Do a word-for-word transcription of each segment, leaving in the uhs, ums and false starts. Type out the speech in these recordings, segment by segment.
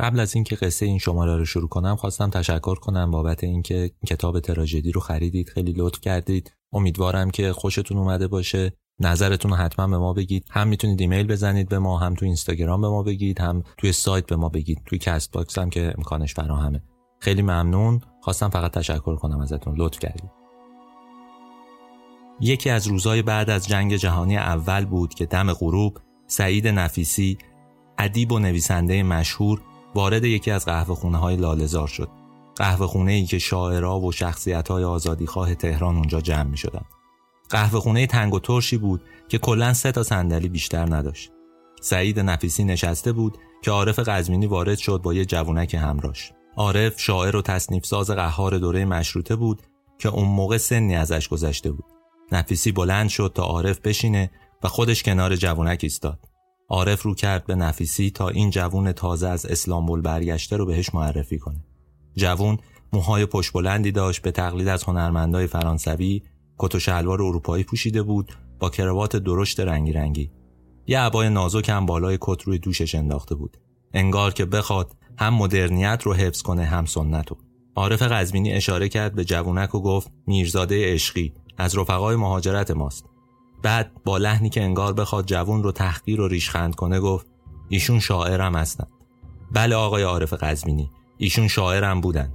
قبل از اینکه قصه این شماره رو شروع کنم خواستم تشکر کنم بابت اینکه کتاب تراژدی رو خریدید. خیلی لطف کردید. امیدوارم که خوشتون اومده باشه. نظرتون رو حتما به ما بگید. هم میتونید ایمیل بزنید به ما، هم تو اینستاگرام به ما بگید، هم توی سایت به ما بگید. توی کست باکس هم که امکانش فراهمه. خیلی ممنون. خواستم فقط تشکر کنم ازتون. لطف کردید. یکی از روزهای بعد از جنگ جهانی اول بود که دم غروب سعید نفیسی، ادیب و نویسنده مشهور، وارد یکی از قهوه‌خونه‌های لاله‌زار شد. قهوه‌خونه‌ای که شاعرها و شخصیت‌های آزادیخواه تهران اونجا جمع می‌شدند. قهوه‌خونه تنگ و ترشی بود که کلاً سه تا صندلی بیشتر نداشت. سعید نفیسی نشسته بود که عارف قزوینی وارد شد با یه جوونک همراهش. عارف شاعر و تصنیف‌ساز قهار دوره مشروطه بود که اون موقع سنی ازش گذشته بود. نفیسی بلند شد تا عارف بشینه و خودش کنار جوونک ایستاد. عارف رو کرد به نفیسی تا این جوون تازه از اسلامبول برگشته رو بهش معرفی کنه. جوون موهای پشت بلندی داشت، به تقلید از هنرمندای فرانسوی کت و شلوار اروپایی پوشیده بود با کراوات درشت رنگی رنگی. یه عبای نازک هم بالای کت روی دوشش انداخته بود، انگار که بخواد هم مدرنیت رو حفظ کنه هم سنتو. عارف قزوینی اشاره کرد به جوونک و گفت میرزاده عشقی از رفقای مهاجرت ماست. بعد با لحنی که انگار بخواد جوون رو تحقیر و ریشخند کنه گفت ایشون شاعرم هستن. بله آقای عارف قزوینی، ایشون شاعرم بودن.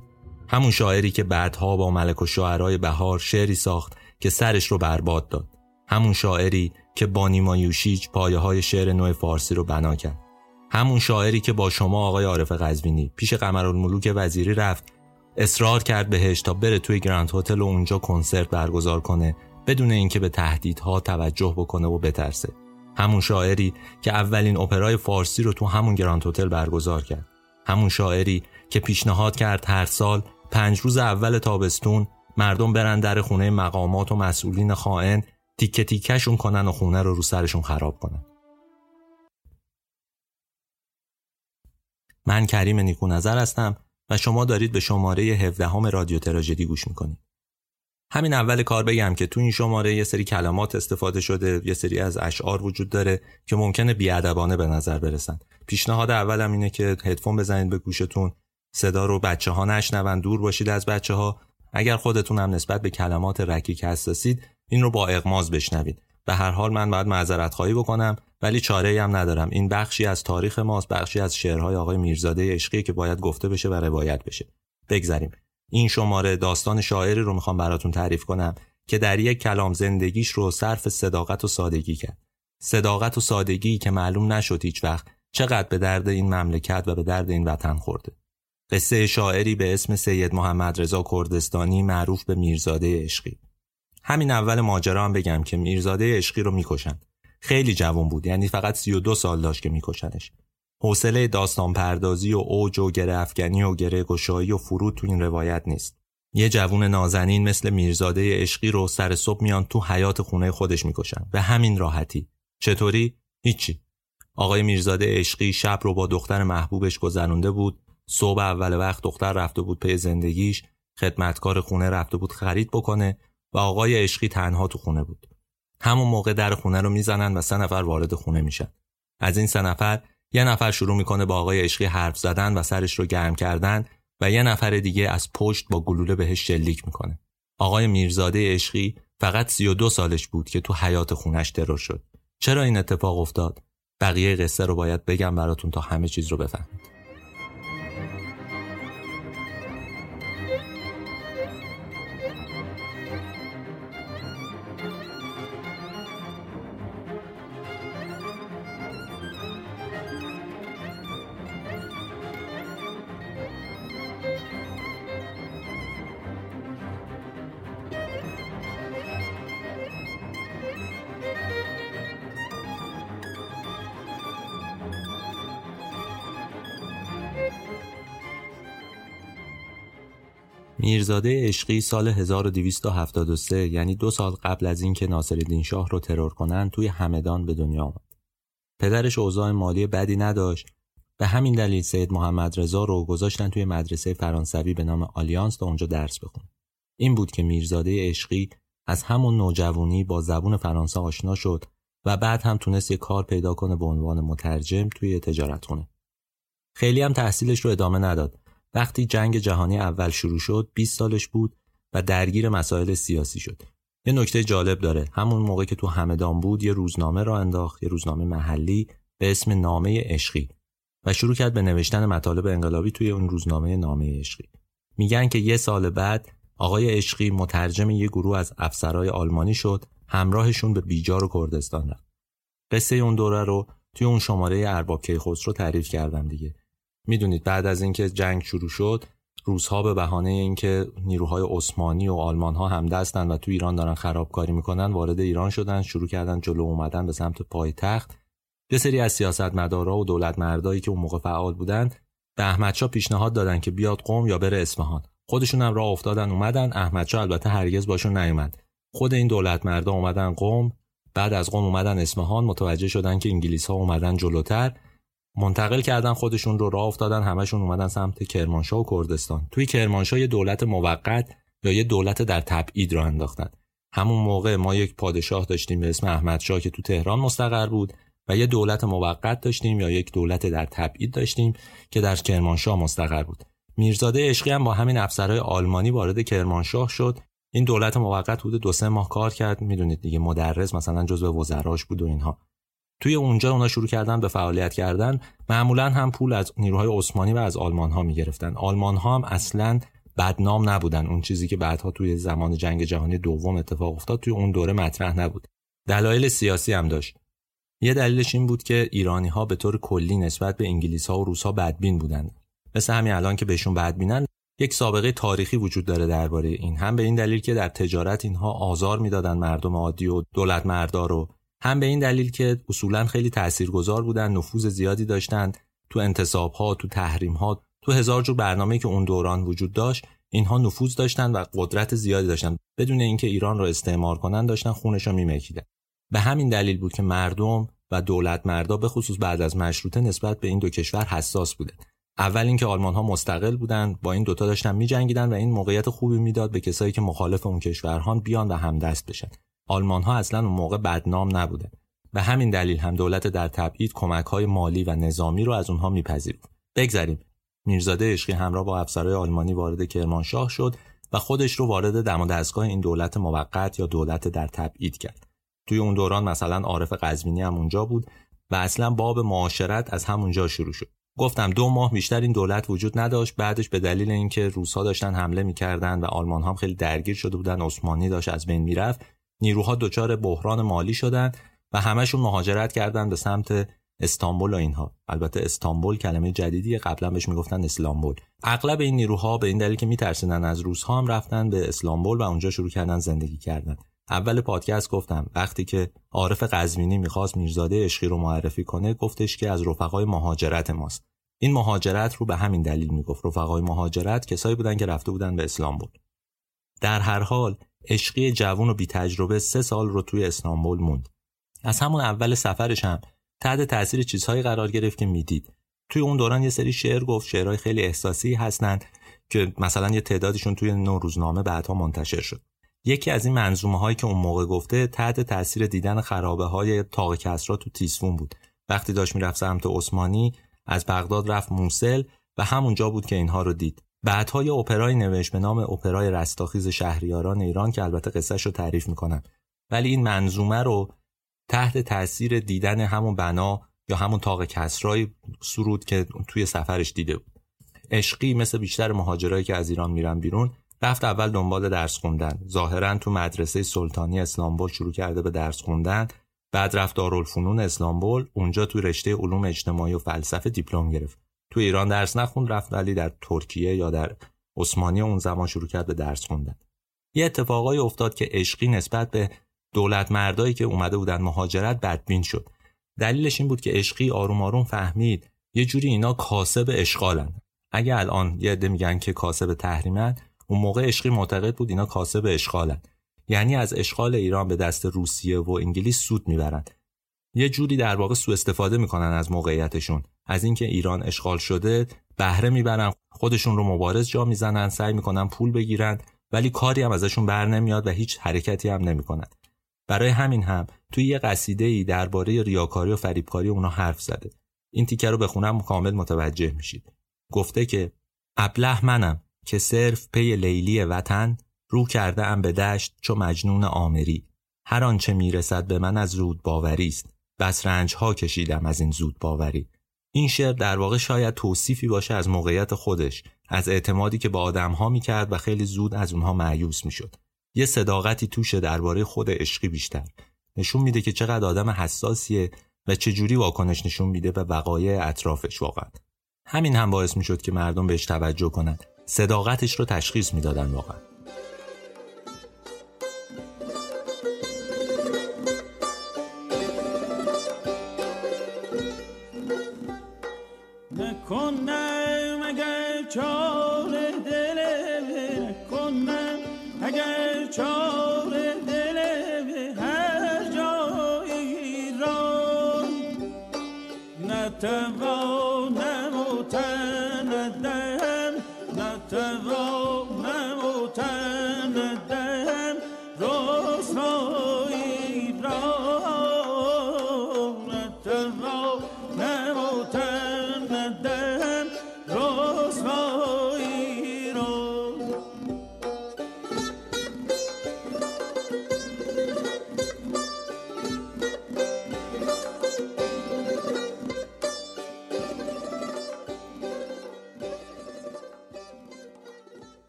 همون شاعری که بعدها با ملکالشعرای بهار شعری ساخت که سرش رو برباد داد. همون شاعری که با نیما یوشیج پایه‌های شعر نو فارسی رو بنا کرد. همون شاعری که با شما آقای عارف قزوینی پیش قمرالملوک وزیری رفت، اصرار کرد بهش تا بره توی گراند هتل و اونجا کنسرت برگزار کنه بدون اینکه به تهدیدها توجه بکنه و بترسه. همون شاعری که اولین اپرای فارسی رو تو همون گراند هتل برگزار کرد. همون شاعری که پیشنهاد کرد هر سال پنج روز اول تابستون مردم برن در خونه مقامات و مسئولین خائن، تیکه تیکه‌شون کنن و خونه رو رو سرشون خراب کنن. من کریم نیکو نظر هستم و شما دارید به شماره هفدهم رادیو تراژدی گوش میکنید. همین اول کار بگم که تو این شماره یه سری کلمات استفاده شده، یه سری از اشعار وجود داره که ممکنه بیادبانه به نظر برسن. پیشنهاد اولم اینه که هدفون بزنید به گوشتون، صدا رو بچه ها نشنون، دور باشید از بچه ها. اگر خودتون هم نسبت به کلمات رکیک حساسید این رو با اغماز بشنوید. به هر حال من باید معذرت خواهی بکنم ولی چاره‌ای هم ندارم. این بخشی از تاریخ ماست، بخشی از شعرهای آقای میرزاده عشقی که باید گفته بشه و روایت بشه. بگذریم. این شماره داستان شاعری رو میخوام براتون تعریف کنم که در یک کلام زندگیش رو صرف صداقت و سادگی کرد. صداقت و سادگی که معلوم نشد هیچ وقت چقدر به درد این مملکت و به درد این وطن خورده. قصه شاعری به اسم سید محمد رضا کردستانی معروف به میرزاده عشقی. همین اول ماجرا هم بگم که میرزاده عشقی رو میکشن. خیلی جوان بود، یعنی فقط سی و دو سال داشت که میکشنش. حوصله داستان پردازی و اوج و گره افکنی و گره گشایی و فرود تو این روایت نیست. یه جوون نازنین مثل میرزاده عشقی رو سر صبح میان تو حیات خونه خودش میکشن و همین راحتی. چطوری؟ هیچی. آقای میرزاده عشقی شب رو با دختر محبوبش گذرونده بود. صبح اول وقت دختر رفته بود پی زندگیش، خدمتکار خونه رفته بود خرید بکنه و آقای عشقی تنها تو خونه بود. همون موقع در خونه رو میزنن و سه نفر وارد خونه میشن. از این سه نفر یه نفر شروع میکنه با آقای عشقی حرف زدن و سرش رو گرم کردن و یه نفر دیگه از پشت با گلوله بهش شلیک میکنه. آقای میرزاده عشقی فقط سی و دو سالش بود که تو حیات خونش ترور شد. چرا این اتفاق افتاد؟ بقیه قصه رو باید بگم براتون تا همه چیز رو بفهمید. میرزاده عشقی سال هزار و دویست و هفتاد و سه، یعنی دو سال قبل از این که ناصرالدینشاه رو ترور کنن، توی همدان به دنیا آمد. پدرش اوضاع مالی بدی نداشت، به همین دلیل سید محمد رضا رو گذاشتن توی مدرسه فرانسوی به نام آلیانس تا اونجا درس بخونه. این بود که میرزاده عشقی از همون نوجوانی با زبون فرانسه آشنا شد و بعد هم تونست یه کار پیدا کنه به عنوان مترجم توی تجارتخونه. خیلی هم تحصیلش رو ادامه نداد. وقتی جنگ جهانی اول شروع شد بیست سالش بود و درگیر مسائل سیاسی شد. یه نکته جالب داره، همون موقع که تو همدان بود یه روزنامه را انداخت، یه روزنامه محلی به اسم نامه عشقی و شروع کرد به نوشتن مطالب انقلابی توی اون روزنامه نامه عشقی. میگن که یه سال بعد آقای عشقی مترجم یه گروه از افسرهای آلمانی شد، همراهشون به بیجار و کردستان رفت. قصه اون دوره رو توی اون شماره ارباب کیخسرو تعریف کردم دیگه. میدونید بعد از اینکه جنگ شروع شد روس‌ها به بهانه اینکه نیروهای عثمانی و آلمان‌ها همدستن و تو ایران دارن خرابکاری میکنن وارد ایران شدن، شروع کردن جلو اومدن به سمت پایتخت. یه سری از سیاستمدارا و دولتمردایی که اون موقع فعال بودن به احمدشاه پیشنهاد دادن که بیاد قم یا بره اصفهان. خودشون هم راه افتادن اومدن. احمدشاه البته هرگز باشون نیومد. خود این دولتمردا اومدن قم، بعد از قم اومدن اصفهان، متوجه شدن که انگلیس‌ها اومدن جلوتر، منتقل کردن خودشون رو، راه افتادن همشون اومدن سمت کرمانشاه و کردستان. توی کرمانشاه یه دولت موقت یا یه دولت در تبعید را انداختن. همون موقع ما یک پادشاه داشتیم به اسم احمدشاه که تو تهران مستقر بود و یه دولت موقت داشتیم یا یک دولت در تبعید داشتیم که در کرمانشاه مستقر بود. میرزاده عشقی هم با همین افسرهای آلمانی وارد کرمانشاه شد. این دولت موقت حدود دو سه ماه کار کرد. میدونید دیگه، مدرس مثلا جزو وزراش بود و اینها. توی اونجا اونا شروع کردن به فعالیت کردن. معمولا هم پول از نیروهای عثمانی و از آلمان ها میگرفتن. آلمان ها هم اصلا بدنام نبودن. اون چیزی که بعدها توی زمان جنگ جهانی دوم اتفاق افتاد توی اون دوره مطرح نبود. دلایل سیاسی هم داشت. یه دلیلش این بود که ایرانی ها به طور کلی نسبت به انگلیس ها و روس ها بدبین بودن. مثل همین الان که بهشون بدبینن. یک سابقه تاریخی وجود داره درباره این، هم به این دلیل که در تجارت اینها آزار میدادن مردم عادی و دولت مردا رو، هم به این دلیل که اصولاً خیلی تاثیرگذار بودن، نفوذ زیادی داشتن تو انتصاب‌ها، تو تحریم‌ها، تو هزار جور برنامه‌ای که اون دوران وجود داشت. اینها نفوذ داشتن و قدرت زیادی داشتن. بدون اینکه ایران رو استعمار کنن داشتن خونش رو می‌مکیدن. به همین دلیل بود که مردم و دولت مردا به خصوص بعد از مشروطه نسبت به این دو کشور حساس بودن. اول اینکه آلمان‌ها مستقل بودن، با این دوتا داشتن می‌جنگیدن و این موقعیت خوبی میداد به کسایی که مخالف اون کشورها بیان و همدست بشن. آلمان ها اصلا اون موقع بدنام نبوده. به همین دلیل هم دولت در تبعید کمک های مالی و نظامی رو از اونها میپذیرد. بگذریم. میرزاده عشقی همراه با افسرهای آلمانی وارد کرمانشاه شد و خودش رو وارد دم و دستگاه این دولت موقت یا دولت در تبعید کرد. توی اون دوران مثلا عارف قزوینی هم اونجا بود و اصلا باب معاشرت از همونجا شروع شد. گفتم دو ماه بیشتر این دولت وجود نداشت. بعدش به دلیل اینکه روس‌ها داشتن حمله می‌کردن و آلمان‌ها هم خیلی درگیر شده بودن، عثمانی داشت از بین میرفت، نیروها دچار بحران مالی شدند و همشون مهاجرت کردند به سمت استانبول و اینها. البته استانبول کلمه جدیدی، قبلا بهش میگفتن اسلامبول. اغلب این نیروها به این دلیل که میترسیدن از روس‌ها هم رفتن به اسلامبول و اونجا شروع کردن زندگی کردن. اول پادکست گفتم وقتی که عارف قزوینی میخواست میرزاده عشقی رو معرفی کنه گفتش که از رفقای مهاجرت ماست. این مهاجرت رو به همین دلیل میگفت. رفقای مهاجرت کسایی بودن که رفته بودن به اسلامبول. در هر حال عشقی جوان و بی تجربه سه سال رو توی استانبول موند. از همون اول سفرش هم تحت تاثیر چیزهایی قرار گرفت که میدید. توی اون دوران یه سری شعر گفت، شعرهای خیلی احساسی هستن که مثلا یه تعدادشون توی نو روزنامه بعدها منتشر شد. یکی از این منظومه هایی که اون موقع گفته تحت تاثیر دیدن خرابه های طاق کسرا تو تیسفون بود. وقتی داشت میرفت سمت عثمانی، از بغداد رفت موصل و همونجا بود که اینها رو دید. بعدها یه اپرای نوشت به نام اپرای رستاخیز شهریاران ایران که البته قصه‌شو تعریف میکنم. ولی این منظومه رو تحت تاثیر دیدن همون بنا یا همون طاق کسرای سرود که توی سفرش دیده بود. عشقی مثل بیشتر مهاجرایی که از ایران میرن بیرون رفت اول دنبال درس خوندن. ظاهرا تو مدرسه سلطانی اسلامبول شروع کرده به درس خوندن. بعد رفت دارالفنون اسلامبول، اونجا تو رشته علوم اجتماعی و فلسفه دیپلم گرفت. تو ایران درس نخوند، رفت ولی در ترکیه یا در عثمانی اون زمان شروع کرد به درس خوندن. یه اتفاقایی افتاد که عشقی نسبت به دولت مردایی که اومده بودن مهاجرت بدبین شد. دلیلش این بود که عشقی آروم آروم فهمید یه جوری اینا کاسب اشغالن. اگه الان یه عده میگن که کاسب تحریمن، اون موقع عشقی معتقد بود اینا کاسب اشغالن. یعنی از اشغال ایران به دست روسیه و انگلیس سود میبرن. یه جوری در واقع سوء استفاده میکنن از موقعیتشون. از اینکه ایران اشغال شده بهره میبرن، خودشون رو مبارز جا میزنن، سعی میکنن پول بگیرن، ولی کاری هم ازشون بر نمیاد و هیچ حرکتی هم نمیکنن. برای همین هم توی یه قصیده‌ای درباره ریاکاری و فریبکاری اونا حرف زده. این تیکه رو بخونم کامل متوجه میشید. گفته که ابله منم که صرف پی لیلی وطن رو کرده ام به دشت چو مجنون آمری. هر آنچه میرسد به من از زود باوری است. بس رنج ها کشیدم از این زود باوری. این شعر در واقع شاید توصیفی باشه از موقعیت خودش، از اعتمادی که به آدم‌ها می‌کرد و خیلی زود از اونها مایوس می‌شد. یه صداقتی توشه درباره خود عشقی بیشتر. نشون میده که چقدر آدم حساسیه و چه جوری واکنش نشون میده به وقایع اطرافش واقعا. همین هم باعث می‌شد که مردم بهش توجه کنن. صداقتش رو تشخیص میدادن واقعا.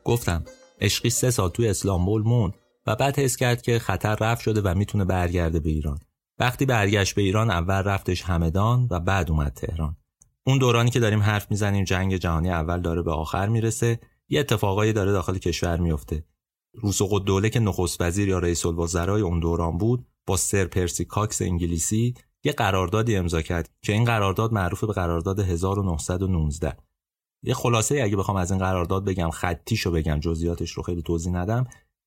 گفتم عشقی سه سال توی اسلامبول موند و بعد حس کرد که خطر رفع شده و میتونه برگرده به ایران. وقتی برگشت به ایران اول رفتش همدان و بعد اومد تهران. اون دورانی که داریم حرف میزنیم جنگ جهانی اول داره به آخر میرسه، یه اتفاقایی داره داخل کشور میفته. روسق الدوله که نخست وزیر یا رئیس الوزرای اون دوران بود با سر پرسی کاکس انگلیسی یه قراردادی امضا کرد که این قرارداد معروف به قرارداد هزار و نهصد و نوزده. یه خلاصه اگه بخوام از این قرارداد بگم، خطیشو بگم، جزئیاتش رو خیلی توضیح ندم،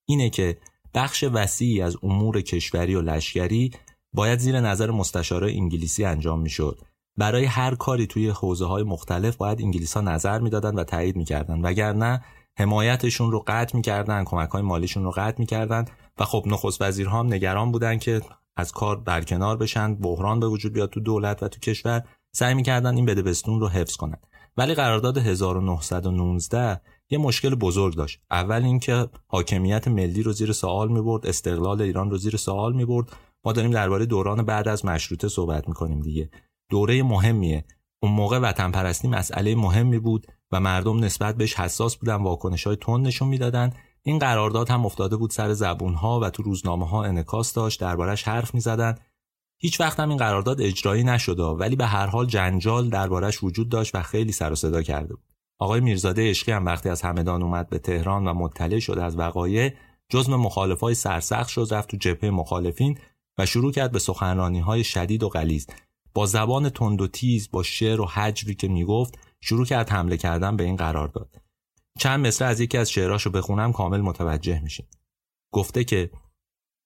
اینه که بخش وسیعی از امور کشوری و لشکری باید زیر نظر مستشارای انگلیسی انجام میشد. برای هر کاری توی حوزه‌های مختلف باید انگلیس‌ها نظر میدادن و تایید میکردن، وگرنه حمایتشون رو قطع میکردن، کمک‌های مالیشون رو قطع میکردن و خب نخست وزیرها هم نگران بودن که از کار برکنار بشن، بحران به وجود بیاد تو دولت و تو کشور، سعی میکردن این بدبستون رو حفظ کنن. ولی قرارداد هزار و نهصد و نوزده یه مشکل بزرگ داشت. اول اینکه حاکمیت ملی رو زیر سوال می‌برد، استقلال ایران رو زیر سوال می‌برد. ما داریم درباره دوران بعد از مشروطه صحبت می‌کنیم دیگه. دوره مهمیه. اون موقع وطن پرستی مسئله مهمی بود و مردم نسبت بهش حساس بودن، واکنش‌های تند نشون میدادن. این قرارداد هم افتاده بود سر زبون‌ها و تو روزنامه‌ها انعکاس داشت، دربارش حرف می‌زدن. هیچ وقت هم این قرارداد اجرایی نشد، ولی به هر حال جنجال دربارش وجود داشت و خیلی سر و صدا کرده بود. آقای میرزاده عشقی هم وقتی از همدان اومد به تهران و مطلع شد از وقایع، جزو مخالفای سرسخت شد، رفت تو جبهه مخالفین و شروع کرد به سخنرانی‌های شدید و غلیظ. با زبان تند و تیز، با شعر و هجری که میگفت، شروع کرد حمله کردن به این قرارداد. چند مصرع از یکی از شعراشو بخونم کامل متوجه میشین. گفته که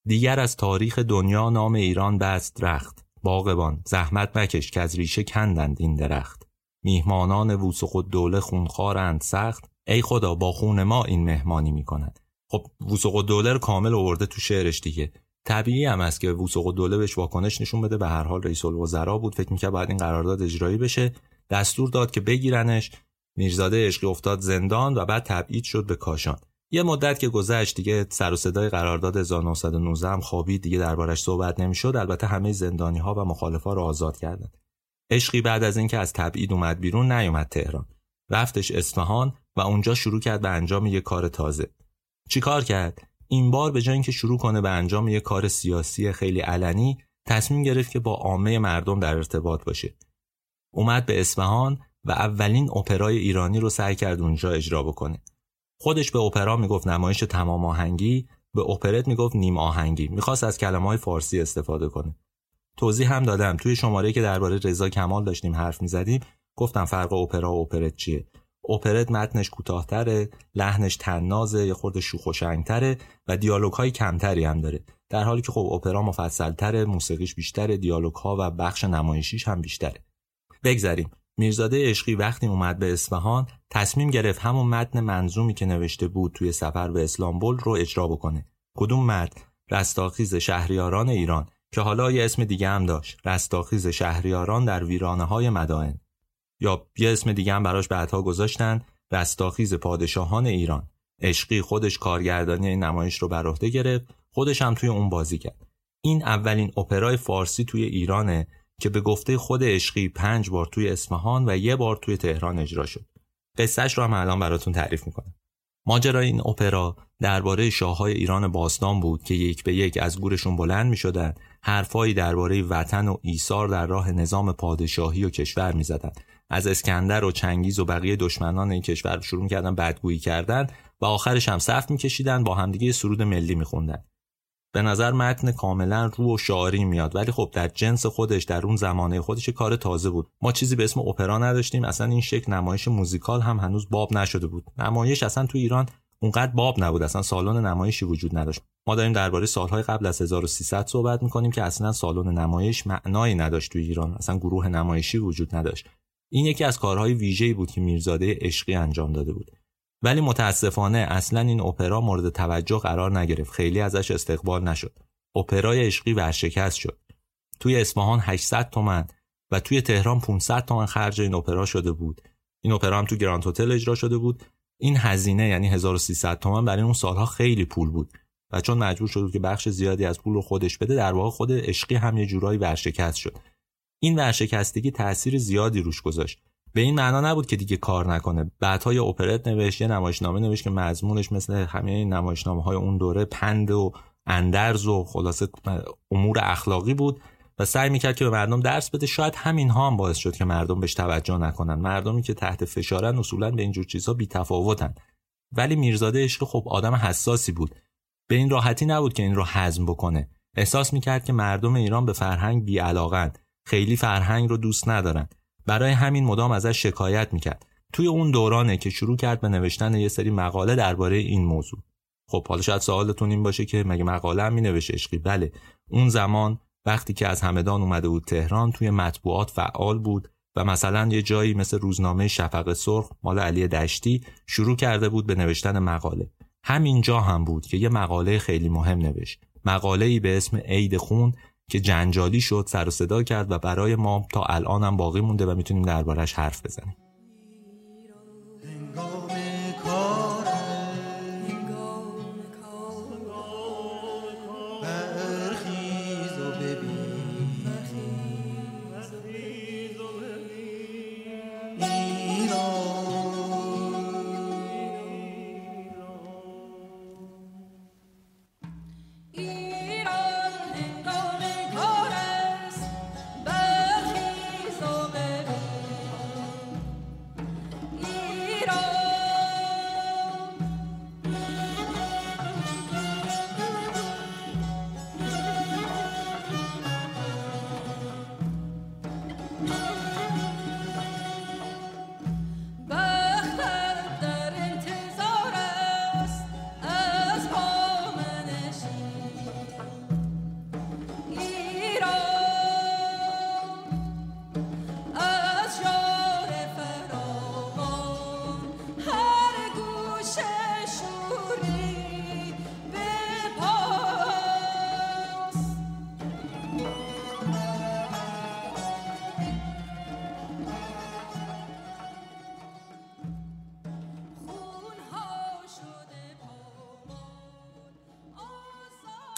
دیگر از تاریخ دنیا نام ایران بست درخت. باغبان زحمت مکش که از ریشه کندند این درخت. میهمانان وثوق الدوله خونخوارند سخت، ای خدا با خون ما این مهمانی میکنند. خب وثوق الدوله رو کامل آورده تو شعرش دیگه. طبیعی هم است که وثوق الدوله بهش واکنش نشون بده. به هر حال رئیس الوزرا بود، فکر میکنه باید این قرارداد اجرایی بشه. دستور داد که بگیرنش. میرزاده عشقی افتاد زندان و بعد تبعید شد به کاشان. یه مدت که گذشت دیگه سر و صدای قرارداد هزار و نهصد و نوزده هم خوابید، دیگه دربارش صحبت نمی‌شد. البته همه زندانی‌ها و مخالفا رو آزاد کردند. عشقی بعد از اینکه از تبعید اومد بیرون نیومد تهران. رفتش اصفهان و اونجا شروع کرد به انجام یه کار تازه. چی کار کرد؟ این بار به جای اینکه شروع کنه به انجام یه کار سیاسی خیلی علنی، تصمیم گرفت که با عامه مردم در ارتباط باشه. اومد به اصفهان و اولین اپرای ایرانی رو سعی کرد اونجا اجرا بکنه. خودش به اپرا میگفت نمایش تمام آهنگی، به اپرت میگفت نیم آهنگی. میخواست از کلمه‌های فارسی استفاده کنه. توضیح هم دادم توی شماره‌ای که درباره رضا کمال داشتیم حرف میزدیم، گفتم فرق اپرا و اپرت چیه. اپرت متنش کوتاه‌تره، لحنش طنازه، یه خورده شوخ و شنگ‌تره و دیالوگ‌های کمتری هم داره. در حالی که خب اپرا مفصل‌تره، موسیقیش بیشتره، دیالوگ‌ها و بخش نمایشیش هم بیشتره. بگذریم. میرزاده عشقی وقتی اومد به اصفهان تصمیم گرفت همون متن منظومی که نوشته بود توی سفر به اسلامبول رو اجرا بکنه. کدوم متن؟ رستاخیز شهریاران ایران که حالا یه اسم دیگه هم داشت، رستاخیز شهریاران در ویرانه‌های مدائن، یا یه اسم دیگه هم براش بعدها گذاشتن رستاخیز پادشاهان ایران. عشقی خودش کارگردانی این نمایش رو بر عهده گرفت، خودش هم توی اون بازی کرد. این اولین اپرای فارسی توی ایرانه که به گفته خود عشقی پنج بار توی اصفهان و یه بار توی تهران اجرا شد. قصه‌اش رو هم الان براتون تعریف می‌کنم. ماجرای این اپرا درباره شاه‌های ایران باستان بود که یک به یک از گورشون بلند می‌شدند، حرفایی درباره وطن و ایثار در راه نظام پادشاهی و کشور می‌زدند. از اسکندر و چنگیز و بقیه دشمنان این کشور شروع می‌کردن بدگویی کردن و آخرش هم صف می‌کشیدن، با همدیگه سرود ملی می‌خوندن. به نظر متن کاملا رو و شاعری میاد، ولی خب در جنس خودش، در اون زمانه خودش کار تازه بود. ما چیزی به اسم اپرا نداشتیم، اصلا این شکل نمایش موزیکال هم هنوز باب نشده بود. نمایش اصلا تو ایران اونقدر باب نبود، اصلا سالن نمایشی وجود نداشت. ما داریم درباره سالهای قبل از هزار و سیصد صحبت می‌کنیم که اصلا سالن نمایش معنایی نداشت تو ایران، اصلا گروه نمایشی وجود نداشت. این یکی از کارهای ویژه‌ای بود که میرزاده عشقی انجام داده بود. ولی متاسفانه اصلا این اپرا مورد توجه قرار نگرفت، خیلی ازش استقبال نشد. اپرای عشقی ورشکست شد. توی اصفهان هشتصد تومان و توی تهران پانصد تومان خرج این اپرا شده بود. این اپرا هم تو گراند هتل اجرا شده بود. این هزینه، یعنی هزار و سیصد تومان، برای اون سالها خیلی پول بود و چون مجبور شد که بخش زیادی از پول رو خودش بده، در واقع خود عشقی هم یه جورایی ورشکست شد. این ورشکستگی تأثیر زیادی روش گذاشت. به این معنا نبود که دیگه کار نکنه. بعدها یه اپرت نوشت، یه نمایشنامه نوشت که مضمونش مثل همین نمایشنامه‌های اون دوره پند و اندرز و خلاصه امور اخلاقی بود و سعی میکرد که به مردم درس بده. شاید همین‌ها هم باعث شد که مردم بهش توجه نکنن. مردمی که تحت فشارن اصولاً به اینجور چیزها بی‌تفاوتن. ولی میرزاده عشقی خب آدم حساسی بود. به این راحتی نبود که این رو هضم بکنه. احساس میکرد که مردم ایران به فرهنگ بی‌علاقه‌اند. خیلی فرهنگ رو دوست ندارن. برای همین مدام ازش شکایت میکرد. توی اون دورانه که شروع کرد به نوشتن یه سری مقاله درباره این موضوع. خب حالا شاید سوالتون این باشه که مگه مقاله هم مینوشت عشقی؟ بله، اون زمان وقتی که از همدان اومده بود تهران، توی مطبوعات فعال بود و مثلا یه جایی مثل روزنامه شفق سرخ مال علیاکبر شروع کرده بود به نوشتن مقاله. همینجا هم بود که یه مقاله خیلی مهم نوشت. مقاله‌ای به اسم عید خون که جنجالی شد، سر و صدا کرد و برای ما تا الان هم باقی مونده و میتونیم دربارش حرف بزنیم.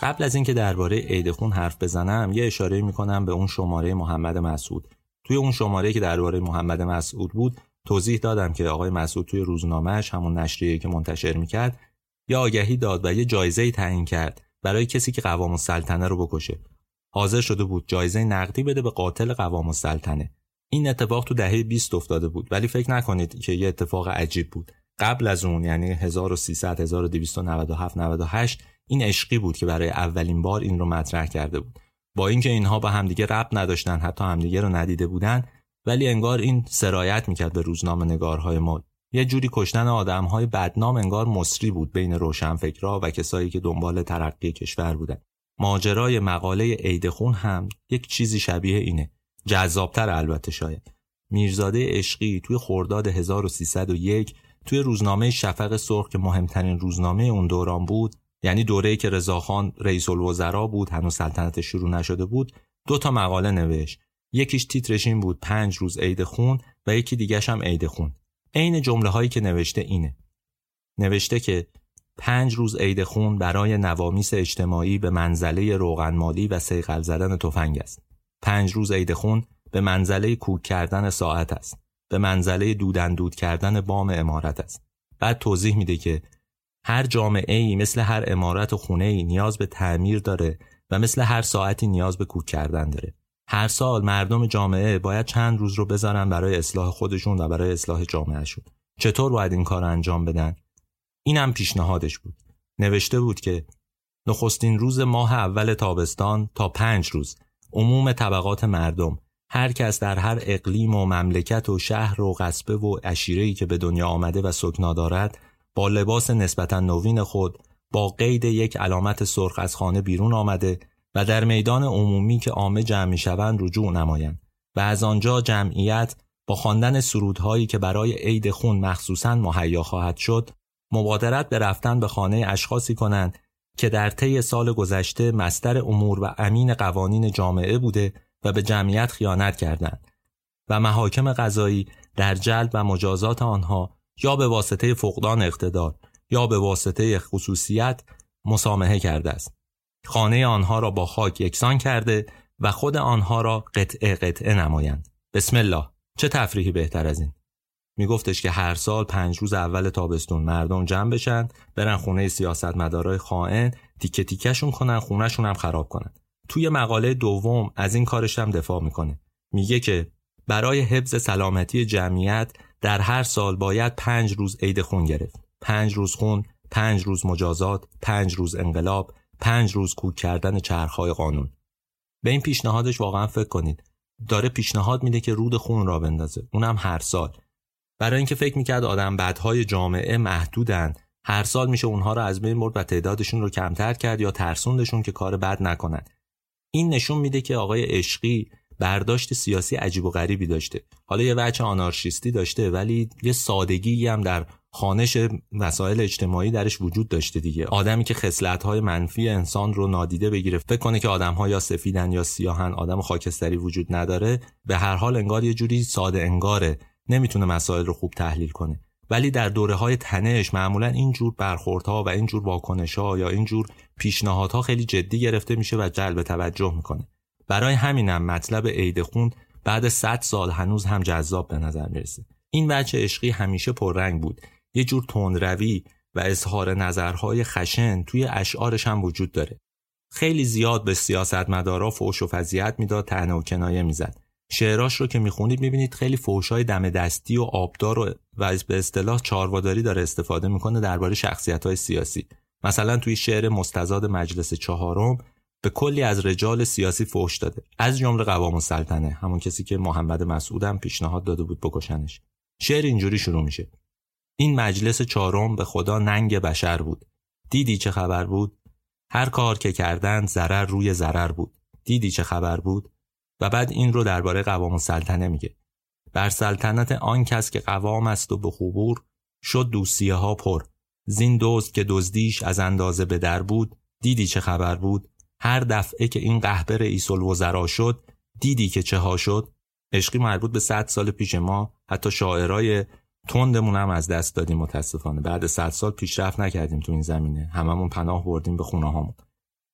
قبل از اینکه درباره عید خون حرف بزنم یه اشاره میکنم به اون شماره محمد مسعود. توی اون شماره که درباره محمد مسعود بود توضیح دادم که آقای مسعود توی روزنامه‌اش، همون نشریه‌ای که منتشر میکرد، یه آگهی داد و یه جایزه تعیین کرد برای کسی که قوامالسلطنه رو بکشه. حاضر شده بود جایزه نقدی بده به قاتل قوامالسلطنه. این اتفاق تو دهه بیست افتاده بود، ولی فکر نکنید که یه اتفاق عجیب بود. قبل از اون، یعنی هزار و سیصد، هزار و دویست و نود و هفت، نود و هشت، این عشقی بود که برای اولین بار این رو مطرح کرده بود. با اینکه اینها با همدیگه ربط نداشتن، حتی همدیگه رو ندیده بودن، ولی انگار این سرایت میکرد به روزنامه نگارهای ما. یه جوری کشتن آدمهای بدنام انگار مصری بود بین روشنفکرها و کسایی که دنبال ترقی کشور بودن. ماجرای مقاله عید خون هم یک چیزی شبیه اینه، جذابتر البته. شاید میرزاده عشقی توی خرداد هزار و سیصد و یک توی روزنامه شفق سرخ که مهمترین روزنامه اون دوران بود، یعنی دوره‌ای که رضاخان رئیس‌الوزرا بود، هنوز سلطنت شروع نشده بود، دو تا مقاله نوشت. یکیش تیترش این بود پنج روز عید خون و یکی دیگه‌ش هم عید خون. عین جمله‌هایی که نوشته اینه. نوشته که پنج روز عید خون برای نوامیس اجتماعی به منزله روغن مالی و صیقل زدن تفنگ است. پنج روز عید خون به منزله کوک کردن ساعت است. به منزله دودن دود کردن بام عمارت است. بعد توضیح میده که هر جامعه‌ای مثل هر عمارت و خونه‌ای نیاز به تعمیر داره و مثل هر ساعتی نیاز به کوک کردن داره. هر سال مردم جامعه باید چند روز رو بذارن برای اصلاح خودشون و برای اصلاح جامعهشون. چطور باید این کار انجام بدن؟ اینم پیشنهادش بود. نوشته بود که نخستین روز ماه اول تابستان تا پنج روز عموم طبقات مردم، هر کس در هر اقلیم و مملکت و شهر و قصبه و عشیره‌ای که به دنیا آمده و سکنا دارد، با لباس نسبتاً نوین خود با قید یک علامت سرخ از خانه بیرون آمده و در میدان عمومی که عامه جمع می‌شوند رجوع نمایند و از آنجا جمعیت با خواندن سرودهایی که برای عید خون مخصوصاً مهیا خواهد شد مبادرت به رفتن به خانه اشخاصی کنند که در طی سال گذشته مصدر امور و امین قوانین جامعه بوده و به جمعیت خیانت کردند و محاکم قضایی در جلب و مجازات آنها یا به واسطه فقدان اقتدار یا به واسطه خصوصیت مسامحه کرده است. خانه آنها را با خاک یکسان کرده و خود آنها را قطعه قطعه نمایند. بسم الله، چه تفریحی بهتر از این؟ میگفتش که هر سال پنج روز اول تابستون مردم جمع بشن، برن خونه سیاستمدارای خائن، تیکه تیکه‌شون کنن، خونه‌شون هم خراب کنن. توی مقاله دوم از این کارش هم دفاع میکنه. میگه که برای حفظ سلامتی جمعیت در هر سال باید پنج روز عید خون گرفت. پنج روز خون، پنج روز مجازات، پنج روز انقلاب، پنج روز کوک کردن چرخهای قانون. به این پیشنهادش واقعا فکر کنید. داره پیشنهاد میده که رود خون را بندازه، اونم هر سال. برای اینکه فکر میکرد آدم بدهای جامعه محدودن، هر سال میشه اونها رو از بین برد و تعدادشون رو کمتر کرد یا ترسوندشون که کار بد نکنن. این نشون میده که آقای عشقی برداشت سیاسی عجیب و غریبی داشته. حالا یه وجه آنارشیستی داشته ولی یه سادگی هم در خانش مسائل اجتماعی درش وجود داشته دیگه. آدمی که خصلت‌های منفی انسان رو نادیده بگیره، فکر کنه که آدم‌ها یا سفیدن یا سیاهن، آدم خاکستری وجود نداره، به هر حال انگار یه جوری ساده انگاره، نمیتونه مسائل رو خوب تحلیل کنه. ولی در دوره‌های تنش معمولاً این جور برخوردها و این جور واکنش‌ها یا این جور پیشنهادها خیلی جدی گرفته میشه و جلب توجه میکنه. برای همینم مطلب عید خون بعد صد سال هنوز هم جذاب به نظر میرسه. این بچه عشقی همیشه پررنگ بود. یه جور تندروی و اظهار نظرهای خشن توی اشعارش هم وجود داره. خیلی زیاد به سیاستمدارا فحش و فضیحت میداد، طعنه و کنایه میزد. شعراش رو که میخونید میبینید خیلی فحش‌های دم دستی و آبدار و, و به اصطلاح چارواداری داره استفاده میکنه درباره شخصیت‌های سیاسی. مثلا توی شعر مستزاد مجلس چهارم به کلی از رجال سیاسی فحش داده، از جمله قوامالسلطنه، همون کسی که محمد مسعود هم پیشنهاد داده بود بکشنش. شعر اینجوری شروع میشه: این مجلس چهارم به خدا ننگ بشر بود، دیدی چه خبر بود؟ هر کار که کردند ضرر روی ضرر بود، دیدی چه خبر بود؟ و بعد این رو درباره قوامالسلطنه میگه: بر سلطنت آن کس که قوام است و به خبور شد دوسیه ها پر، زین دوست که دزدیش از اندازه به در بود، دیدی چه خبر بود؟ هر دفعه که این قهبر رئیس‌الوزرا شد، دیدی که چه ها شد؟ عشقی مربوط به صد سال پیش ما، حتی شاعرای تندمون هم از دست دادیم متاسفانه. بعد صد سال پیشرفت نکردیم تو این زمینه، هممون پناه بردیم به خونه‌هامون.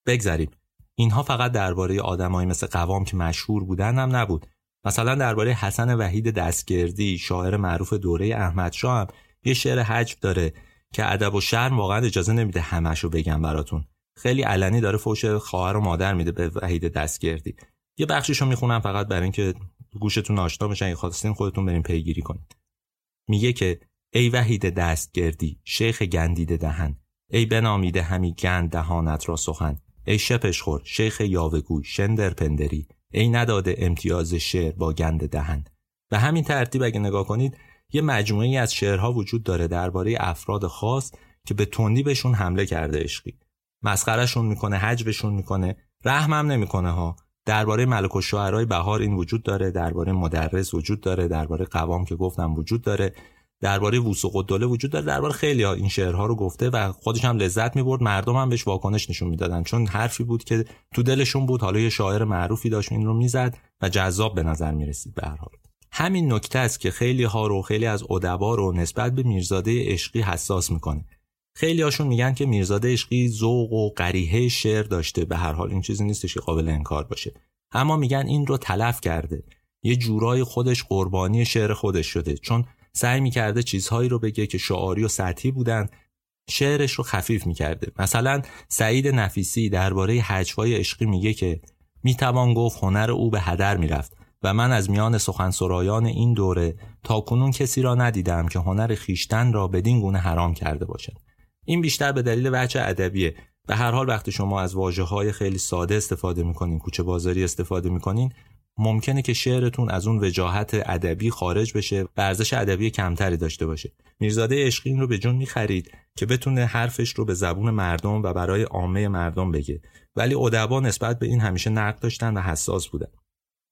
بگذریم. اینها فقط درباره آدمایی مثل قوام که مشهور بودن هم نبود. مثلا درباره حسن وحید دستگردی، شاعر معروف دوره احمدشاه، هم یه شعر حجب داره که ادب و شرم واقعا اجازه نمیده همشو بگم براتون. خیلی علنی داره فحش خواهر و مادر میده به وحید دستگردی. یه بخشیشو میخونم فقط برای اینکه گوشتون آشنا بشه، اگه خواستین خودتون برین پیگیری کنید. میگه که ای وحید دستگردی شیخ گندیده دهن، ای بنامیده همی گند دهانت را سخن، ای شپش خور شیخ یاوه‌گوی شندر پندری، ای نداده امتیاز شعر با گند دهن. به همین ترتیب اگه نگاه کنید یه مجموعه‌ای از شعرها وجود داره درباره افراد خاص که به تندی بهشون حمله کرده عشقی، مسخرهشون میکنه، حجبشون میکنه، رحمم نمیکنه ها. درباره ملکالشعرای بهار این وجود داره، درباره مدرس وجود داره، درباره قوام که گفتم وجود داره، درباره وثوق الدوله وجود داره، درباره خیلی ها این شعرها رو گفته و خودش هم لذت می‌برد، مردم هم بهش واکنش نشون میدادن، چون حرفی بود که تو دلشون بود، حالا یه شاعر معروفی داشت این رو میزد و جذاب به نظر می‌رسید. به هر حال همین نکته است که خیلی ها رو، خیلی از ادبا رو نسبت به میرزاده عشقی حساس می‌کنه. خیلی هاشون میگن که میرزاده عشقی ذوق و قریحه شعر داشته، به هر حال این چیزی نیستش که قابل انکار باشه، اما میگن این رو تلف کرده، یه جورای خودش قربانی شعر خودش شده، چون سعی میکرده چیزهایی رو بگه که شعاری و سطحی بودن، شعرش رو خفیف میکرده. مثلا سعید نفیسی درباره هجوای عشقی میگه که میتوان گفت هنر او به هدر میرفت و من از میان سخنسرایان این دوره تا کنون کسی را ندیدم که هنر خیشتن را بدین گونه حرام کرده باشد. این بیشتر به دلیل وجه ادبیه. به هر حال وقتی شما از واژه‌های خیلی ساده استفاده میکنین، کوچه بازاری استفاده میکنین، ممکنه که شعرتون از اون وجاهت ادبی خارج بشه، ارزش ادبی کمتری داشته باشه. میرزاده عشقی این رو به جون میخرید که بتونه حرفش رو به زبون مردم و برای عامه مردم بگه، ولی ادبا نسبت به این همیشه نقد داشتن و حساس بودن.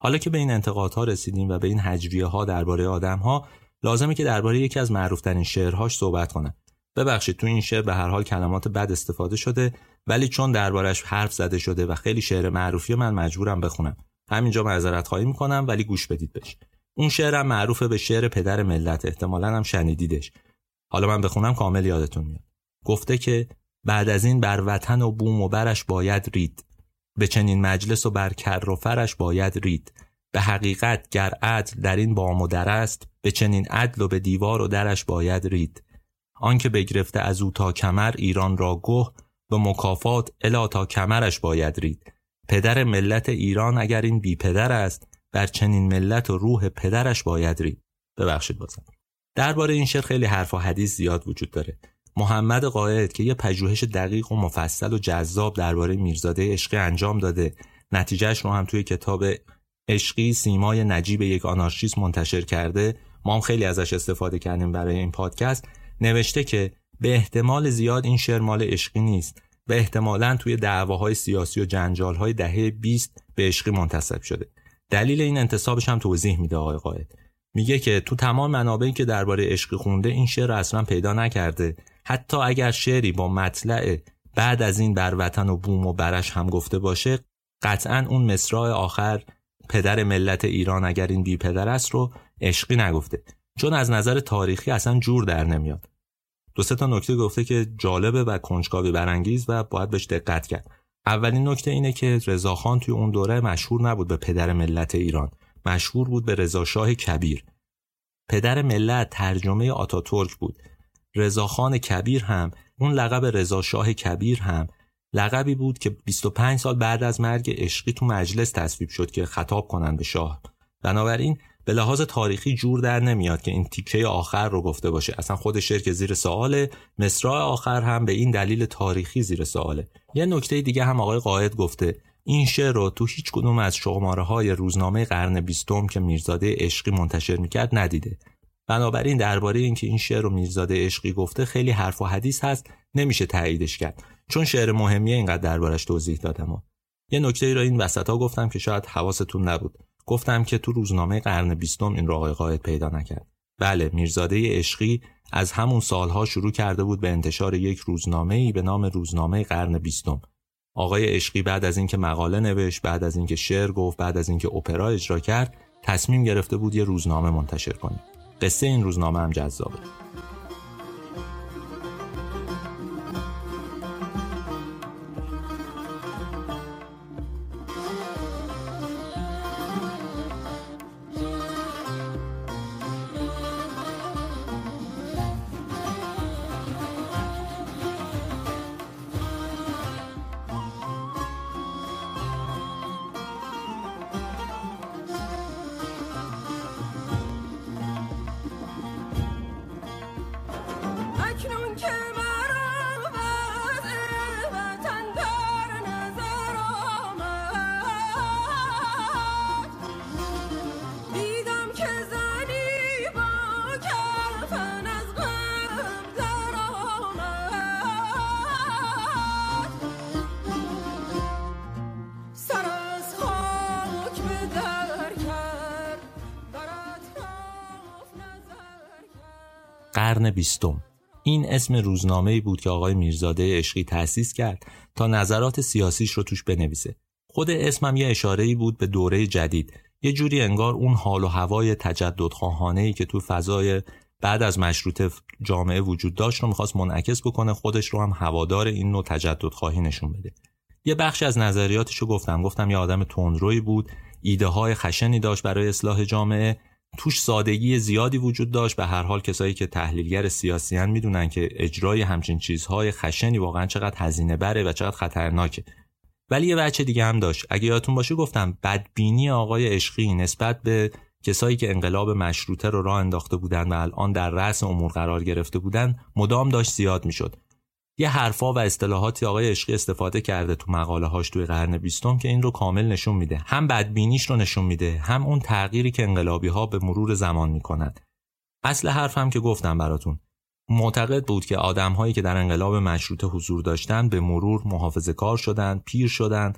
حالا که به این انتقادها رسیدیم و به این هجویه‌ها درباره آدم‌ها، لازمه که درباره یکی از معروف‌ترین شعرهاش صحبت کنم. ببخشید تو این شعر به هر حال کلمات بد استفاده شده، ولی چون دربارش حرف زده شده و خیلی شعر معروفیه، من مجبورم بخونم. همینجا معذرت خواهی میکنم، ولی گوش بدید بهش. اون شعرم معروفه به شعر پدر ملت، احتمالاً هم شنیدیدش. حالا من بخونم کامل یادتون میاد. گفته که بعد از این بر وطن و بوم و برش باید رید، به چنین مجلس و بر کر و فرش باید رید، به حقیقت گر عدل در این بام و در است، به چنین عدل و به دیوار و درش باید رید. آن که بگرفته از او تا کمر ایران را گه، به مکافات الا تا کمرش باید رید. پدر ملت ایران اگر این بی پدر است، بر چنین ملت و روح پدرش باید رید. ببخشید بازم. درباره این شعر خیلی حرف و حدیث زیاد وجود داره. محمد قاعد که یه پژوهش دقیق و مفصل و جذاب درباره میرزاده عشقی انجام داده، نتیجهش رو هم توی کتاب عشقی سیمای نجیب یک آنارشیست منتشر کرده، ما هم خیلی ازش استفاده کردیم برای این پادکست، نوشته که به احتمال زیاد این شعر مال عشقی نیست و احتمالاً توی دعواهای سیاسی و جنجال‌های دهه بیست به عشقی منتسب شده. دلیل این انتسابش هم توضیح میده آقای قائد. میگه که تو تمام منابعی که درباره عشقی خونده این شعر رو اصلاً پیدا نکرده. حتی اگر شعری با مطلع بعد از این بر وطن و بوم و برش هم گفته باشه، قطعاً اون مصرع آخر پدر ملت ایران اگر این بی پدر است رو عشقی نگفته، چون از نظر تاریخی اصلاً جور در نمیاد. دو سه تا نکته گفته که جالبه و کنجکاوی برانگیز و باید بهش دقت کرد. اولین نکته اینه که رضاخان توی اون دوره مشهور نبود به پدر ملت ایران، مشهور بود به رضاشاه کبیر. پدر ملت ترجمه آتاتورک بود. رضاخان کبیر هم، اون لقب رضاشاه کبیر هم لقبی بود که بیست و پنج سال بعد از مرگ عشقی تو مجلس تصویب شد که خطاب کنن به شاه. بنابراین به لحاظ تاریخی جور در نمیاد که این تیکه آخر رو گفته باشه. اصلا خود شعر که زیر سواله، مصرع آخر هم به این دلیل تاریخی زیر سواله. یه نکته دیگه هم آقای قاعد گفته، این شعر رو تو هیچ کدوم از شماره‌های روزنامه قرن بیستم که میرزاده عشقی منتشر میکرد ندیده. بنابراین درباره اینکه این شعر رو میرزاده عشقی گفته خیلی حرف و حدیث هست، نمیشه تاییدش کرد، چون شعر مهمیه، اینقدر دربارش توضیح دادم. یه نکته‌ای رو این وسطا گفتم که شاید حواستون نبود. گفتم که تو روزنامه قرن بیستم این رو آقای قاعد پیدا نکرد. بله، میرزاده عشقی از همون سالها شروع کرده بود به انتشار یک روزنامه‌ای به نام روزنامه قرن بیستم. آقای عشقی بعد از اینکه مقاله نوشت، بعد از اینکه شعر گفت، بعد از اینکه اپرا اجرا کرد، تصمیم گرفته بود یه روزنامه منتشر کنه. قصه این روزنامه هم جذابه. قرن بیستم. این اسم روزنامه‌ای بود که آقای میرزاده عشقی تأسیس کرد تا نظرات سیاسیش رو توش بنویسه. خود اسمم یه اشاره‌ای بود به دوره جدید، یه جوری انگار اون حال و هوای تجددخواهانه‌ای که تو فضای بعد از مشروطه جامعه وجود داشت رو می‌خواست منعکس بکنه، خودش رو هم هوادار این نوع تجددخواهی نشون بده. یه بخش از نظریاتش رو گفتم گفتم یه آدم تندرویی بود، ایده‌های خشنی داشت برای اصلاح جامعه، توش سادگی زیادی وجود داشت. به هر حال کسایی که تحلیلگر سیاسی ان میدونن که اجرای همچین چیزهای خشنی واقعا چقدر هزینه بره و چقدر خطرناکه. ولی یه بچه دیگه هم داشت. اگه یادتون باشه گفتم بدبینی آقای عشقی نسبت به کسایی که انقلاب مشروطه رو راه انداخته بودن و الان در رأس امور قرار گرفته بودن مدام داشت زیاد میشد. یه حرفا و اصطلاحاتی آقای عشقی استفاده کرده تو مقاله هاش توی قرن بیستم که این رو کامل نشون میده، هم بدبینیش رو نشون میده، هم اون تغییری که انقلابی ها به مرور زمان میکنن. اصل حرفم که گفتم براتون، معتقد بود که آدم هایی که در انقلاب مشروطه حضور داشتن به مرور محافظه‌کار شدن، پیر شدن،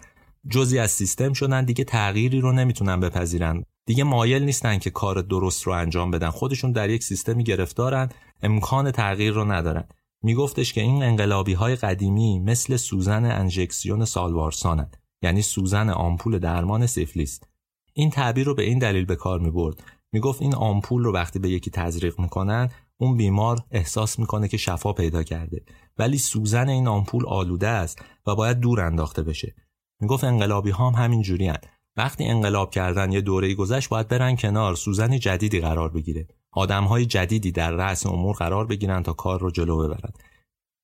جزئی از سیستم شدن، دیگه تغییری رو نمیتونن بپذیرن، دیگه مایل نیستن که کار درست رو انجام بدن، خودشون در یک سیستمی گرفتارن، امکان تغییر رو ندارن. میگفتش که این انقلابی‌های قدیمی مثل سوزن انژکسیون سالوارسانن، یعنی سوزن آمپول درمان سیفلیس. این تعبیر رو به این دلیل به کار می‌برد، میگفت این آمپول رو وقتی به یکی تزریق می‌کنن اون بیمار احساس می‌کنه که شفا پیدا کرده، ولی سوزن این آمپول آلوده است و باید دور انداخته بشه. میگفت انقلابی‌ها هم همین جوریان، وقتی انقلاب کردن یه دوره‌ای گذشت باید برن کنار، سوزن جدیدی قرار بگیره، آدم‌های جدیدی در رأس امور قرار بگیرن تا کار رو جلو ببرن.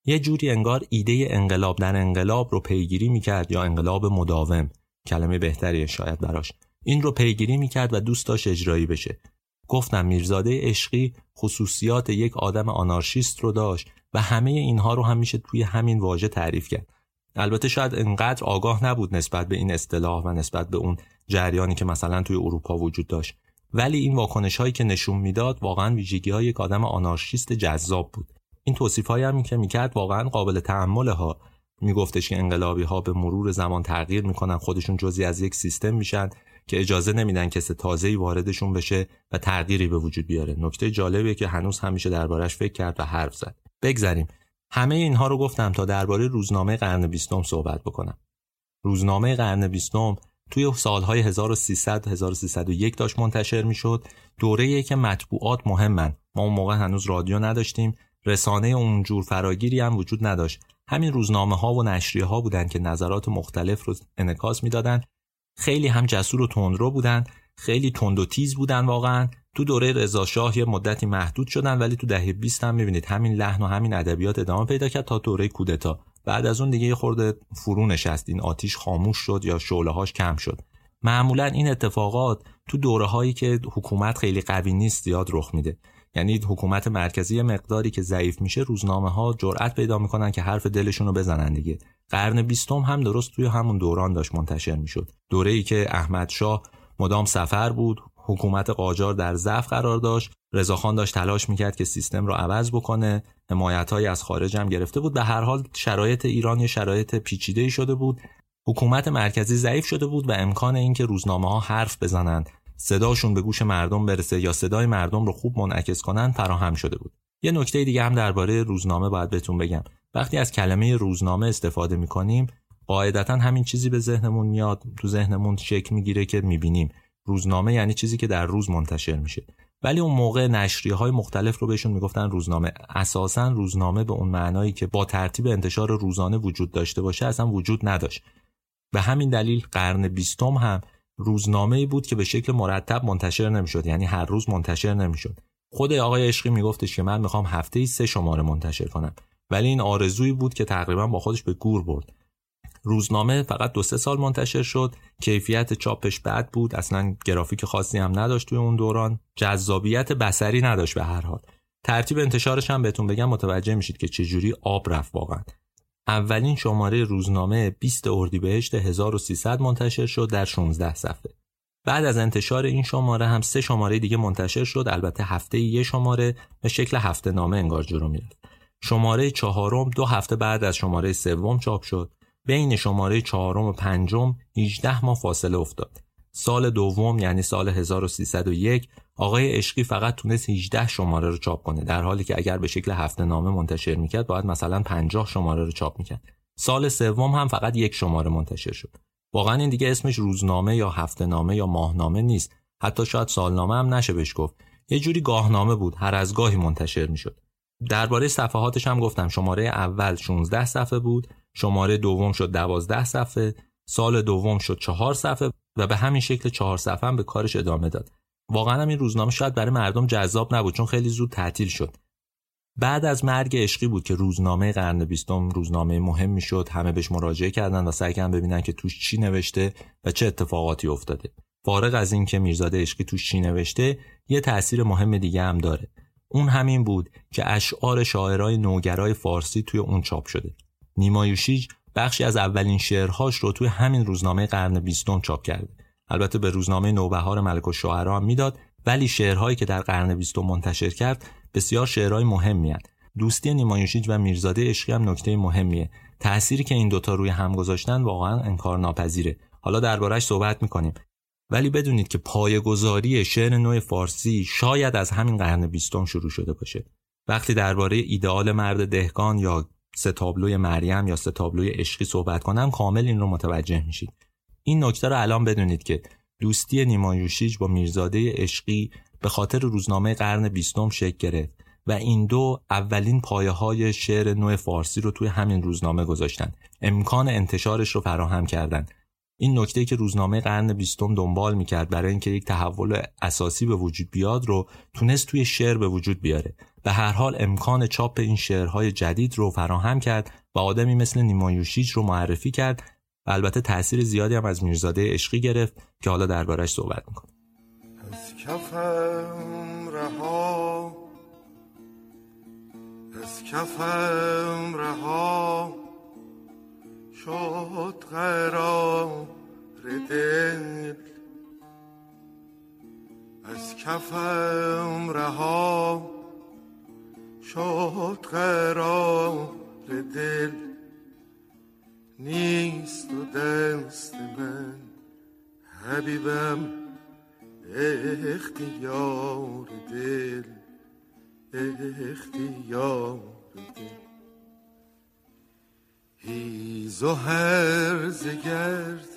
یه جوری انگار ایده انقلاب در انقلاب رو پیگیری می‌کرد، یا انقلاب مداوم، کلمه بهتری شاید براش، این رو پیگیری می‌کرد و دوست داشت اجرایی بشه. گفتم میرزاده عشقی خصوصیات یک آدم آنارشیست رو داشت و همه اینها رو هم میشه توی همین واژه تعریف کرد. البته شاید انقدر آگاه نبود نسبت به این اصطلاح و نسبت به اون جریانی که مثلا توی اروپا وجود داشت، ولی این واکنش‌هایی که نشون میداد واقعا ویژگی‌های یک آدم آنارشیست جذاب بود. این توصیف‌هایی هم که میکرد واقعا قابل تأمله ها. میگفتش که انقلابی‌ها به مرور زمان تغییر میکنن، خودشون جزئی از یک سیستم میشن که اجازه نمیدن کس تازه‌ای واردشون بشه و تغییری به وجود بیاره. نکته جالبیه که هنوز همیشه دربارش فکر کرد و حرف زد. بگذریم. همه اینها رو گفتم تا درباره روزنامه قرن بیستم صحبت بکنم. روزنامه قرن بیستم توی سالهای هزار و سیصد تا هزار و سیصد و یک داشت منتشر میشد، دوره‌ای که مطبوعات مهمن. ما اون موقع هنوز رادیو نداشتیم، رسانه اونجور فراگیری هم وجود نداشت. همین روزنامه‌ها و نشریه‌ها بودن که نظرات مختلف رو انعکاس میدادن. خیلی هم جسور و تندرو بودن، خیلی تند و تیز بودن. واقعا تو دوره رضاشاه یه مدتی محدود شدن، ولی تو دهه بیست هم می‌بینید همین لحن و همین ادبیات ادامه پیدا کرد تا دوره کودتا. بعد از اون دیگه یه خورده فرو نشست، این آتیش خاموش شد یا شعله‌هاش کم شد. معمولاً این اتفاقات تو دوره‌هایی که حکومت خیلی قوی نیست زیاد رخ میده، یعنی حکومت مرکزی مقداری که ضعیف میشه روزنامه‌ها جرأت پیدا میکنن که حرف دلشون رو بزنن دیگه. قرن بیستم هم درست توی همون دوران داشت منتشر میشد، دوره‌ای که احمدشاه مدام سفر بود، حکومت قاجار در ضعف قرار داشت، رضاخان داشت تلاش میکرد که سیستم رو عوض بکنه، حمایت‌هایی از خارج هم گرفته بود. به هر حال شرایط ایران یه شرایط پیچیده‌ای شده بود، حکومت مرکزی ضعیف شده بود و امکان این که روزنامه‌ها حرف بزنن، صداشون به گوش مردم برسه یا صدای مردم رو خوب منعکس کنن فراهم شده بود. یه نکته دیگه هم درباره روزنامه باید بهتون بگم. وقتی از کلمه روزنامه استفاده می‌کنیم، قاعدتاً همین چیزی به ذهنمون میاد، تو ذهنمون شکل می‌گیره که می‌بینیم. روزنامه یعنی چیزی که در روز منتشر میشه، ولی اون موقع نشریه‌های مختلف رو بهشون میگفتن روزنامه. اساساً روزنامه به اون معنایی که با ترتیب انتشار روزانه وجود داشته باشه اصلا وجود نداشت. به همین دلیل قرن بیستم هم روزنامه‌ای بود که به شکل مرتب منتشر نمیشد، یعنی هر روز منتشر نمیشد. خود آقای عشقی میگفتش که من میخوام هفته‌ای سه شماره منتشر کنم، ولی این آرزویی بود که تقریباً با خودش به گور برد. روزنامه فقط دو سه سال منتشر شد، کیفیت چاپش بد بود، اصلا گرافیک خاصی هم نداشت توی اون دوران، جذابیت بصری نداشت. به هر حال ترتیب انتشارش هم بهتون بگم متوجه میشید که چجوری آب رفت واقعا. اولین شماره روزنامه بیست اردیبهشت هزار و سیصد منتشر شد در شانزده صفحه. بعد از انتشار این شماره هم سه شماره دیگه منتشر شد، البته هفته یه شماره به شکل هفته نامه انگار جلو میرفت. شماره چهارم دو هفته بعد از شماره سوم چاپ شد. بین شماره چهارم و پنجم هجده ماه فاصله افتاد. سال دوم یعنی سال هزار و سیصد و یک آقای عشقی فقط تونست هجده شماره رو چاپ کنه، در حالی که اگر به شکل هفته نامه منتشر میکرد باید مثلا پنجاه شماره رو چاپ میکرد. سال سوم هم فقط یک شماره منتشر شد. واقعا این دیگه اسمش روزنامه یا هفته نامه یا ماهنامه نیست، حتی شاید سالنامه هم نشه بهش گفت، یه جوری گاهنامه بود، هر از گاهی منتشر میشد. درباره صفحاتش هم گفتم، شماره اول شانزده صفحه بود، شماره دوم شد دوازده صفحه، سال دوم شد چهار صفحه و به همین شکل چهار صفحه هم به کارش ادامه داد. واقعا هم این روزنامه شاید برای مردم جذاب نبود چون خیلی زود تعطیل شد. بعد از مرگ عشقی بود که روزنامه قرن بیستم روزنامه مهمی شد، همه بهش مراجعه کردن و سعی کردن ببینن که توش چی نوشته و چه اتفاقاتی افتاده. فارغ از این که میرزاده عشقی توش چی نوشته، یه تأثیر مهم دیگه هم داره. اون همین بود که اشعار شاعرای نوگرای فارسی توی اون چاپ شده. نیما یوشیج بخشی از اولین شعرهاش رو توی همین روزنامه قرن بیستم چاپ کرده. البته به روزنامه نوبهار ملکالشعرا هم میداد، ولی شعرهایی که در قرن بیستم منتشر کرد بسیار شعرهای مهمی هست. دوستی نیما یوشیج و میرزاده عشقی هم نکته مهمیه. تأثیری که این دوتا روی هم گذاشتن واقعا انکارناپذیره. حالا درباره‌اش صحبت می‌کنیم. ولی بدونید که پایه‌گذاری شعر نو فارسی شاید از همین قرن بیستم شروع شده باشه. وقتی درباره ایدئال مرد دهقان یا سه تابلوی مریم یا سه تابلوی عشقی صحبت کنم کامل این رو متوجه میشید. این نکته رو الان بدونید که دوستی نیما یوشیج با میرزاده عشقی به خاطر روزنامه قرن بیستم شکل گرفت و این دو اولین پایه‌های شعر نو فارسی رو توی همین روزنامه گذاشتن، امکان انتشارش رو فراهم کردند. این نکته که روزنامه قرن بیستم دنبال میکرد برای اینکه یک تحول اساسی به وجود بیاد رو تونست توی شعر به وجود بیاره. به هر حال امکان چاپ این شعرهای جدید رو فراهم کرد و آدمی مثل نیما یوشیج رو معرفی کرد و البته تأثیر زیادی هم از میرزاده عشقی گرفت که حالا دربارش صحبت میکنه. از کفم رها، از کفم رها شد قرار دل، از کفم رها شد قرار دل، نیست و دست من حبیبم اختیار دل، اختیار دل. هیز و هرز گرد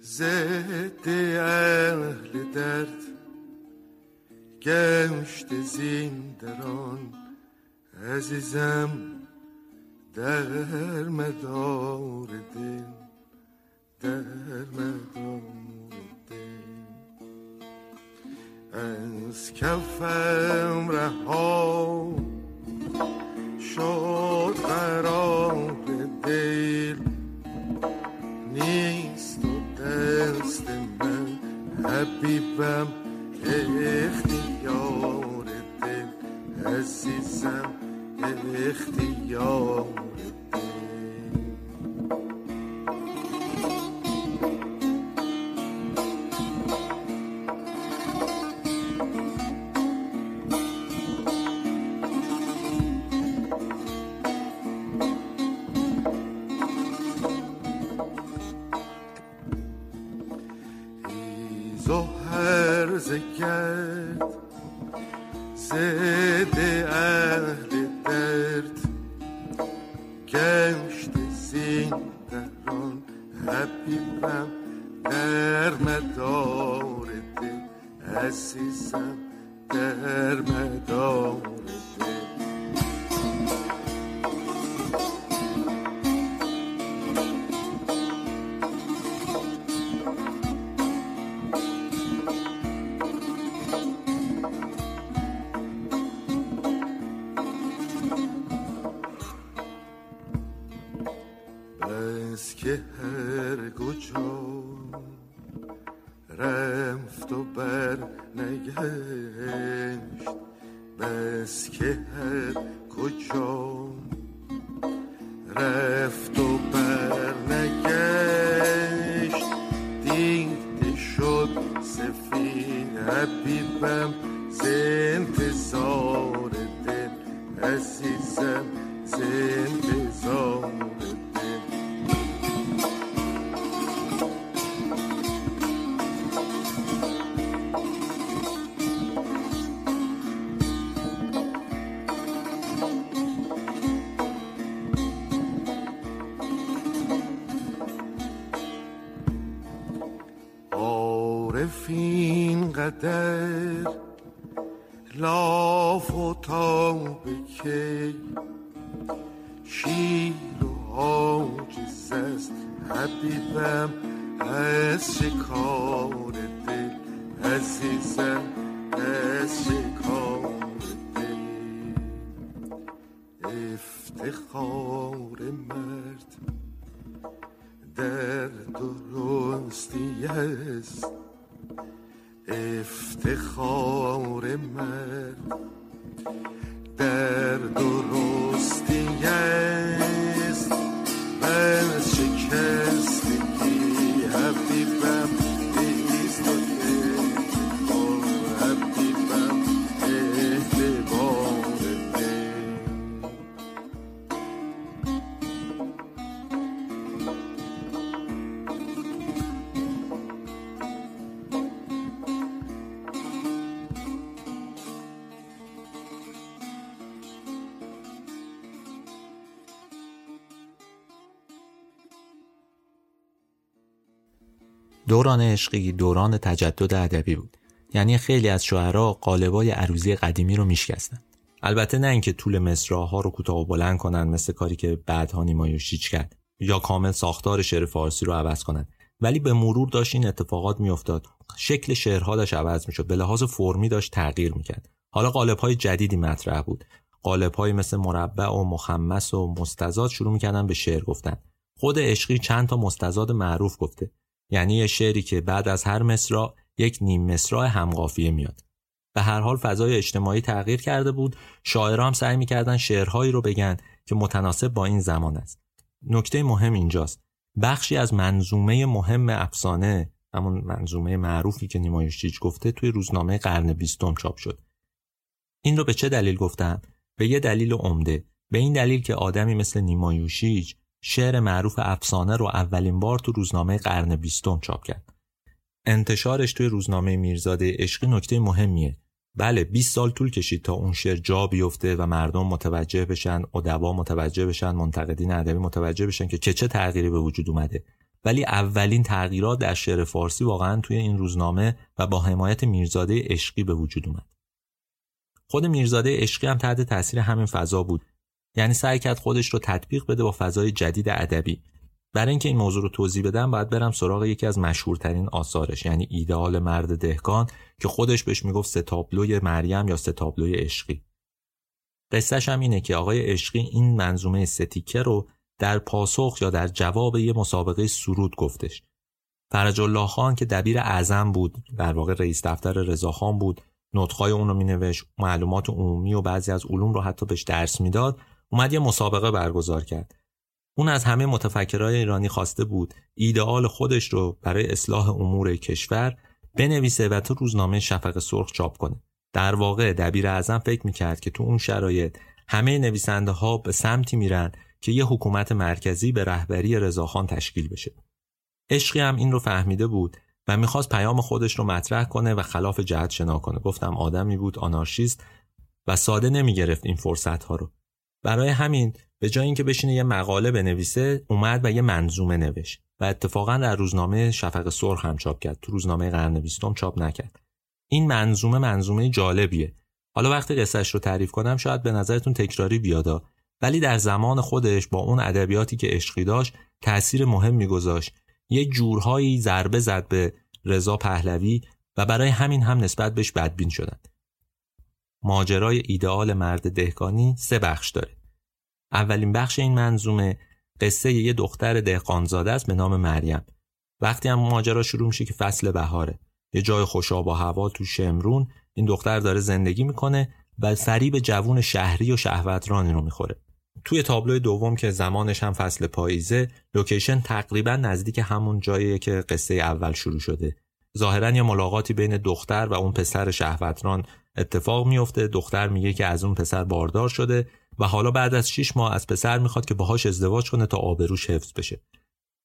زد اهل درد، گمشت زین دران عزیزم در مدار دل، در مدار دل. از کفم رها شد قرار دل، نیست و دست من حبیبم اختیار دل، عزیزم اختیار دل. عارف اینقدر لاف و تابه که شیر و عاجز است حبیبم از شکار دل، عزیزم از شکار دل. افتخار مرد در درستی است، افتخار مرد در درستی است. من شکستگی حبیبم نیست و اعتبار، حبیبم اعتبار به. دوران عشقی دوران تجدد ادبی بود، یعنی خیلی از شعرا قالبای عروضی قدیمی رو میشکستن. البته نه اینکه طول مصرع‌ها رو کوتاه و بلند کنن مثل کاری که بعدها نیما یوشیج کرد، یا کامل ساختار شعر فارسی رو عوض کنن، ولی به مرور داشت این اتفاقات میافتاد. شکل شعرها داشت عوض میشد، به لحاظ فرمی داشت تغییر میکرد. حالا قالب‌های جدیدی مطرح بود، قالب‌های مثل مربع و مخمس و مستزاد شروع میکردن به شعر گفتن. خود عشقی چند تا مستزاد معروف گفته، یعنی یه شعری که بعد از هر مصرع یک نیم مصرع همقافیه میاد. به هر حال فضای اجتماعی تغییر کرده بود، شاعرها هم سعی می‌کردن شعرهایی رو بگن که متناسب با این زمان است. نکته مهم اینجاست، بخشی از منظومه مهم افسانه، همون منظومه معروفی که نیما یوشیج گفته، توی روزنامه قرن بیستم چاپ شد. این رو به چه دلیل گفتم؟ به یه دلیل عمده، به این دلیل که آدمی مثل نیما یوشیج شعر معروف افسانه رو اولین بار تو روزنامه قرن بیستم چاپ کرد. انتشارش توی روزنامه میرزاده عشقی نکته مهمیه. بله، بیست سال طول کشید تا اون شعر جا بیفته و مردم متوجه بشن، ادبا متوجه بشن، منتقدین ادبی متوجه بشن که چه چه تغییری به وجود اومده. ولی اولین تغییرات در شعر فارسی واقعا توی این روزنامه و با حمایت میرزاده عشقی به وجود اومد. خود میرزاده عشقی هم تحت تاثیر همین فضا بود، یعنی سعی کرد خودش رو تطبیق بده با فضای جدید ادبی. برای اینکه این موضوع رو توضیح بدم باید برم سراغ یکی از مشهورترین آثارش، یعنی ایدئال مرد دهقان، که خودش بهش میگفت سه تابلوی مریم یا سه تابلوی عشقی. قصه‌ش هم اینه که آقای عشقی این منظومه سه تیکه رو در پاسخ یا در جواب یه مسابقه سرود گفتش. فرجاللهخان که دبیر اعظم بود، در واقع رئیس دفتر رضاخان بود، نطقای اون رو مینوشت، معلومات عمومی و بعضی از علوم رو حتی بهش درس میداد. اومد یه مسابقه برگزار کرد. اون از همه متفکرای ایرانی خواسته بود ایدئال خودش رو برای اصلاح امور کشور بنویسه و تو روزنامه شفق سرخ چاپ کنه. در واقع دبیر اعظم فکر میکرد که تو اون شرایط همه نویسنده ها به سمتی میرن که یه حکومت مرکزی به رهبری رضاخان تشکیل بشه. عشقی هم این رو فهمیده بود و میخواست پیام خودش رو مطرح کنه و خلاف جهت شنا کنه. گفتم آدمی بود آنارشیست و ساده نمیگرفت این فرصت ها رو. برای همین به جای اینکه بشینه یه مقاله بنویسه، اومد و یه منظومه نوشت و اتفاقا در روزنامه شفق سرخ هم چاپ کرد، تو روزنامه قرن بیستم چاپ نکرد. این منظومه منظومه جالبیه. حالا وقتی قصهش رو تعریف کنم شاید به نظرتون تکراری بیاد، ولی در زمان خودش با اون ادبیاتی که عشقی داشت تأثیر مهمی گذاشت. یه جورهایی ضربه زد به رضا پهلوی و برای همین هم نسبت بهش بدبین شدند. ماجرای ایدئال مرد دهقانی سه بخش داره. اولین بخش این منظومه قصه یه دختر دهقانزاده است به نام مریم. وقتی هم ماجرا شروع میشه که فصل بهاره، یه جای خوشا با هوا تو شمرون این دختر داره زندگی میکنه و فریب جوون شهری و شهوترانی رو میخوره. توی تابلوی دوم که زمانش هم فصل پاییزه، لوکیشن تقریبا نزدیک همون جاییه که قصه اول شروع شده. ظاهرا یه ملاقاتی بین دختر و اون پسر شهوتران اتفاق میفته. دختر میگه که از اون پسر باردار شده و حالا بعد از شش ماه از پسر میخواد که باهاش ازدواج کنه تا آبروش حفظ بشه.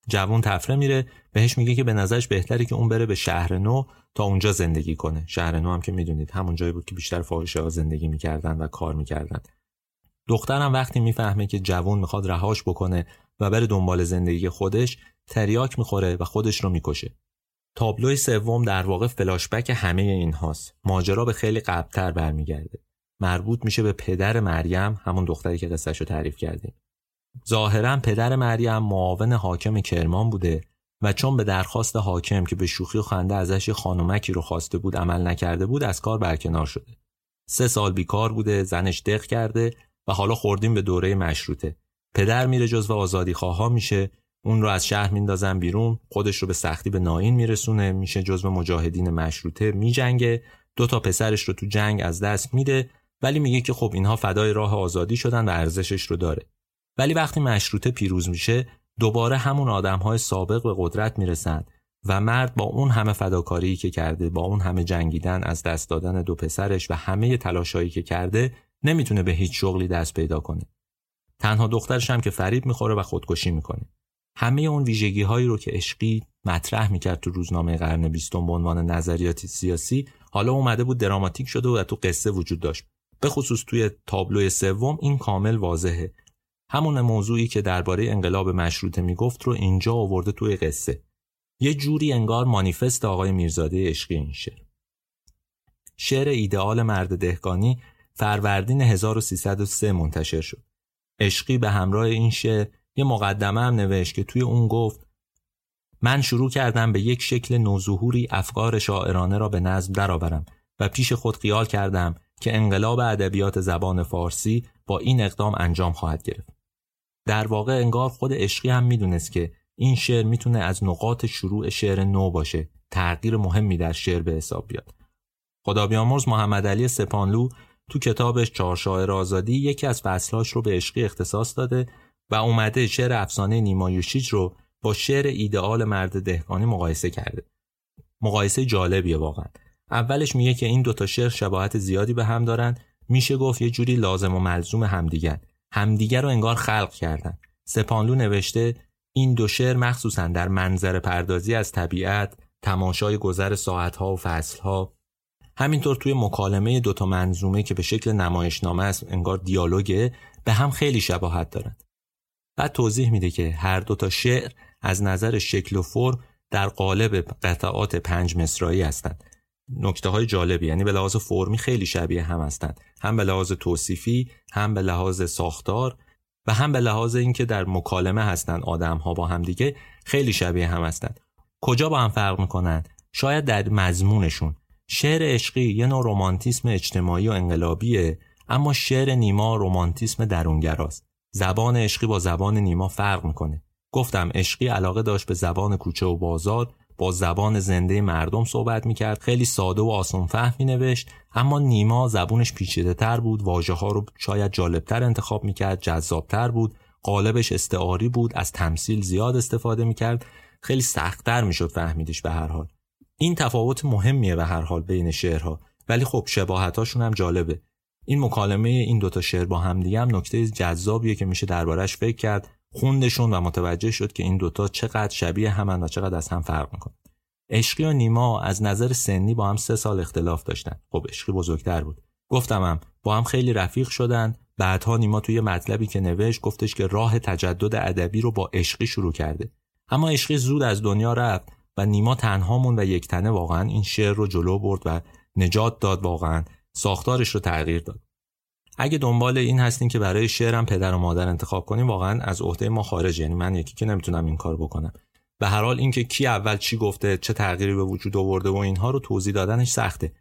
جوون تفره میره، بهش میگه که به نظرش بهتره که اون بره به شهر نو تا اونجا زندگی کنه. شهر نو هم که میدونید همون جایی بود که بیشتر فاحشه‌ها زندگی میکردن و کار میکردن. دخترم وقتی میفهمه که جوون میخواد رهاش بکنه و بره دنبال زندگی خودش، تریاک میخوره و خودش رو میکشه. تابلوی سوم در واقع فلاشبک همه اینهاست. ماجرا به خیلی قبل‌تر برمیگرده. مربوط میشه به پدر مریم، همون دختری که قصهشو تعریف کردیم. ظاهراً پدر مریم معاون حاکم کرمان بوده و چون به درخواست حاکم که به شوخی و خنده ازش خانومکی رو خواسته بود عمل نکرده بود، از کار برکنار شده. سه سال بیکار بوده، زنش دق کرده و حالا خوردیم به دوره مشروطه. پدر میره جزو آزادیخواها میشه، اون رو از شهر میندازن بیرون، خودش رو به سختی به ناین میرسونه، میشه جزو مجاهدین مشروطه، میجنگه، دو تا پسرش رو تو جنگ از دست میده، ولی میگه که خب اینها فدای راه آزادی شدن و ارزشش رو داره. ولی وقتی مشروطه پیروز میشه، دوباره همون آدم‌های سابق به قدرت میرسن و مرد با اون همه فداکاری که کرده، با اون همه جنگیدن، از دست دادن دو پسرش و همه تلاشایی که کرده، نمیتونه به هیچ شغلی دست پیدا کنه. تنها دخترش هم که فریب میخوره و خودکشی میکنه. همه اون ویژگی‌هایی رو که عشقی مطرح میکرد تو روزنامه قرن بیستم به عنوان نظریات سیاسی، حالا اومده بود دراماتیک شده و تو قصه وجود داشت. به خصوص توی تابلوی سوم این کامل واضحه. همون موضوعی که درباره انقلاب مشروطه میگفت رو اینجا آورده توی قصه. یه جوری انگار مانیفست آقای میرزاده عشقی این شعر. شعر ایدئال مرد دهقانی فروردین هزار و سیصد و سه منتشر شد. عشقی به همراه این شعر یه مقدمه هم نوشت که توی اون گفت: من شروع کردم به یک شکل نوظهوری افکار شاعرانه را به نظم درآورم و پیش خود خیال کردم که انقلاب ادبیات زبان فارسی با این اقدام انجام خواهد گرفت. در واقع انگار خود عشقی هم میدونست که این شعر میتونه از نقاط شروع شعر نو باشه، تغییر مهمی در شعر به حساب بیاد. خدا بیامرز محمد علی سپانلو تو کتابش چهار شاعر آزادی یکی از فصلهاش رو به عشقی اختصاص داده و اومده شعر افسانه نیما یوشیج رو با شعر ایدئال مرد دهقانی مقایسه کرده. مقایسه جالبیه واقعا. اولش میگه که این دوتا شعر شباهت زیادی به هم دارن، میشه گفت یه جوری لازم و ملزوم همدیگر همدیگر رو انگار خلق کردن. سپانلو نوشته این دو شعر مخصوصا در منظر پردازی از طبیعت، تماشای گذر ساعتها و فصلها، همینطور توی مکالمه دوتا منظومه که به شکل نمایشنامه است، انگار دیالوگه، به هم خیلی شباهت دارن. بعد توضیح میده که هر دوتا شعر از نظر شکل و فرم در قالب قطعات پنج مصرعی هستند. نکته های جالبی، یعنی به لحاظ فرمی خیلی شبیه هم هستند، هم به لحاظ توصیفی، هم به لحاظ ساختار و هم به لحاظ اینکه در مکالمه هستن آدم ها با هم دیگه، خیلی شبیه هم هستند. کجا با هم فرق میکنن؟ شاید در مضمونشون. شعر عشقی یه نوع رمانتیسم اجتماعی و انقلابیه، اما شعر نیما رمانتیسم درونگراست. زبان عشقی با زبان نیما فرق میکنه. گفتم عشقی علاقه داشت به زبان کوچه و بازار، با زبان زنده مردم صحبت میکرد، خیلی ساده و آسان فهم مینوشت، اما نیما زبونش پیچیده تر بود، واژه ها رو شاید جالبتر انتخاب میکرد، جذابتر بود، قالبش استعاری بود، از تمثیل زیاد استفاده میکرد، خیلی سختتر میشد فهمیدش. به هر حال این تفاوت مهمیه به هر حال بین شعرها، ولی خب شباهتاشون هم جالبه. این مکالمه این دوتا شعر با هم دیگه هم نکته جذابیه که میشه دربارش فکر کرد، خوندشون و متوجه شد که این دوتا چقدر شبیه همن و چقدر از هم فرق میکنن. عشقی و نیما از نظر سنی با هم سه سال اختلاف داشتن. خب عشقی بزرگتر بود. گفتم هم با هم خیلی رفیق شدن. بعدها نیما توی مطلبی که نوشت گفتش که راه تجدد ادبی رو با عشقی شروع کرده. اما عشقی زود از دنیا رفت و نیما تنها موند و یک تنه واقعا این شعر رو جلو برد و نجات داد، واقعا ساختارش رو تغییر داد. اگه دنبال این هستین که برای شعرم پدر و مادر انتخاب کنیم، واقعا از عهده ما خارج، یعنی من یکی که نمیتونم این کار بکنم. به هر حال اینکه کی اول چی گفته، چه تغییری به وجود آورده و اینها رو توضیح دادنش سخته.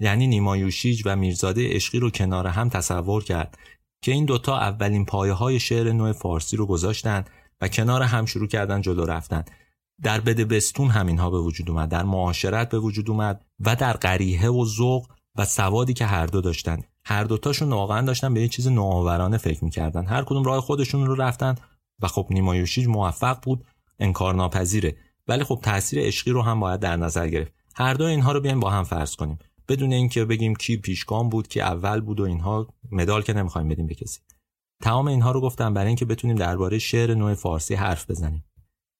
یعنی نیما یوشیج و میرزاده عشقی رو کنار هم تصور کرد که این دوتا اولین پایه‌های شعر نو فارسی رو گذاشتن و کنار هم شروع کردن جلو رفتن. در بدبستون همینها به وجود اومد، در معاشرت به وجود اومد و در قریحه و ذوق و سوادی که هر دو داشتن. هر دوتاشون واقعا داشتن به یه چیز نوآورانه فکر میکردن، هر کدوم راه خودشون رو رفتن و خب نیما یوشیج موفق بود، انکارناپذیره، ولی خب تاثیر عشقی رو هم باید در نظر گرفت. هر دو اینها رو بیایم با هم فرض کنیم بدون اینکه بگیم کی پیشگام بود، کی اول بود و اینها، مدال که نمیخوایم بدیم به کسی. تمام اینها رو گفتم برای اینکه بتونیم درباره شعر نو فارسی حرف بزنیم.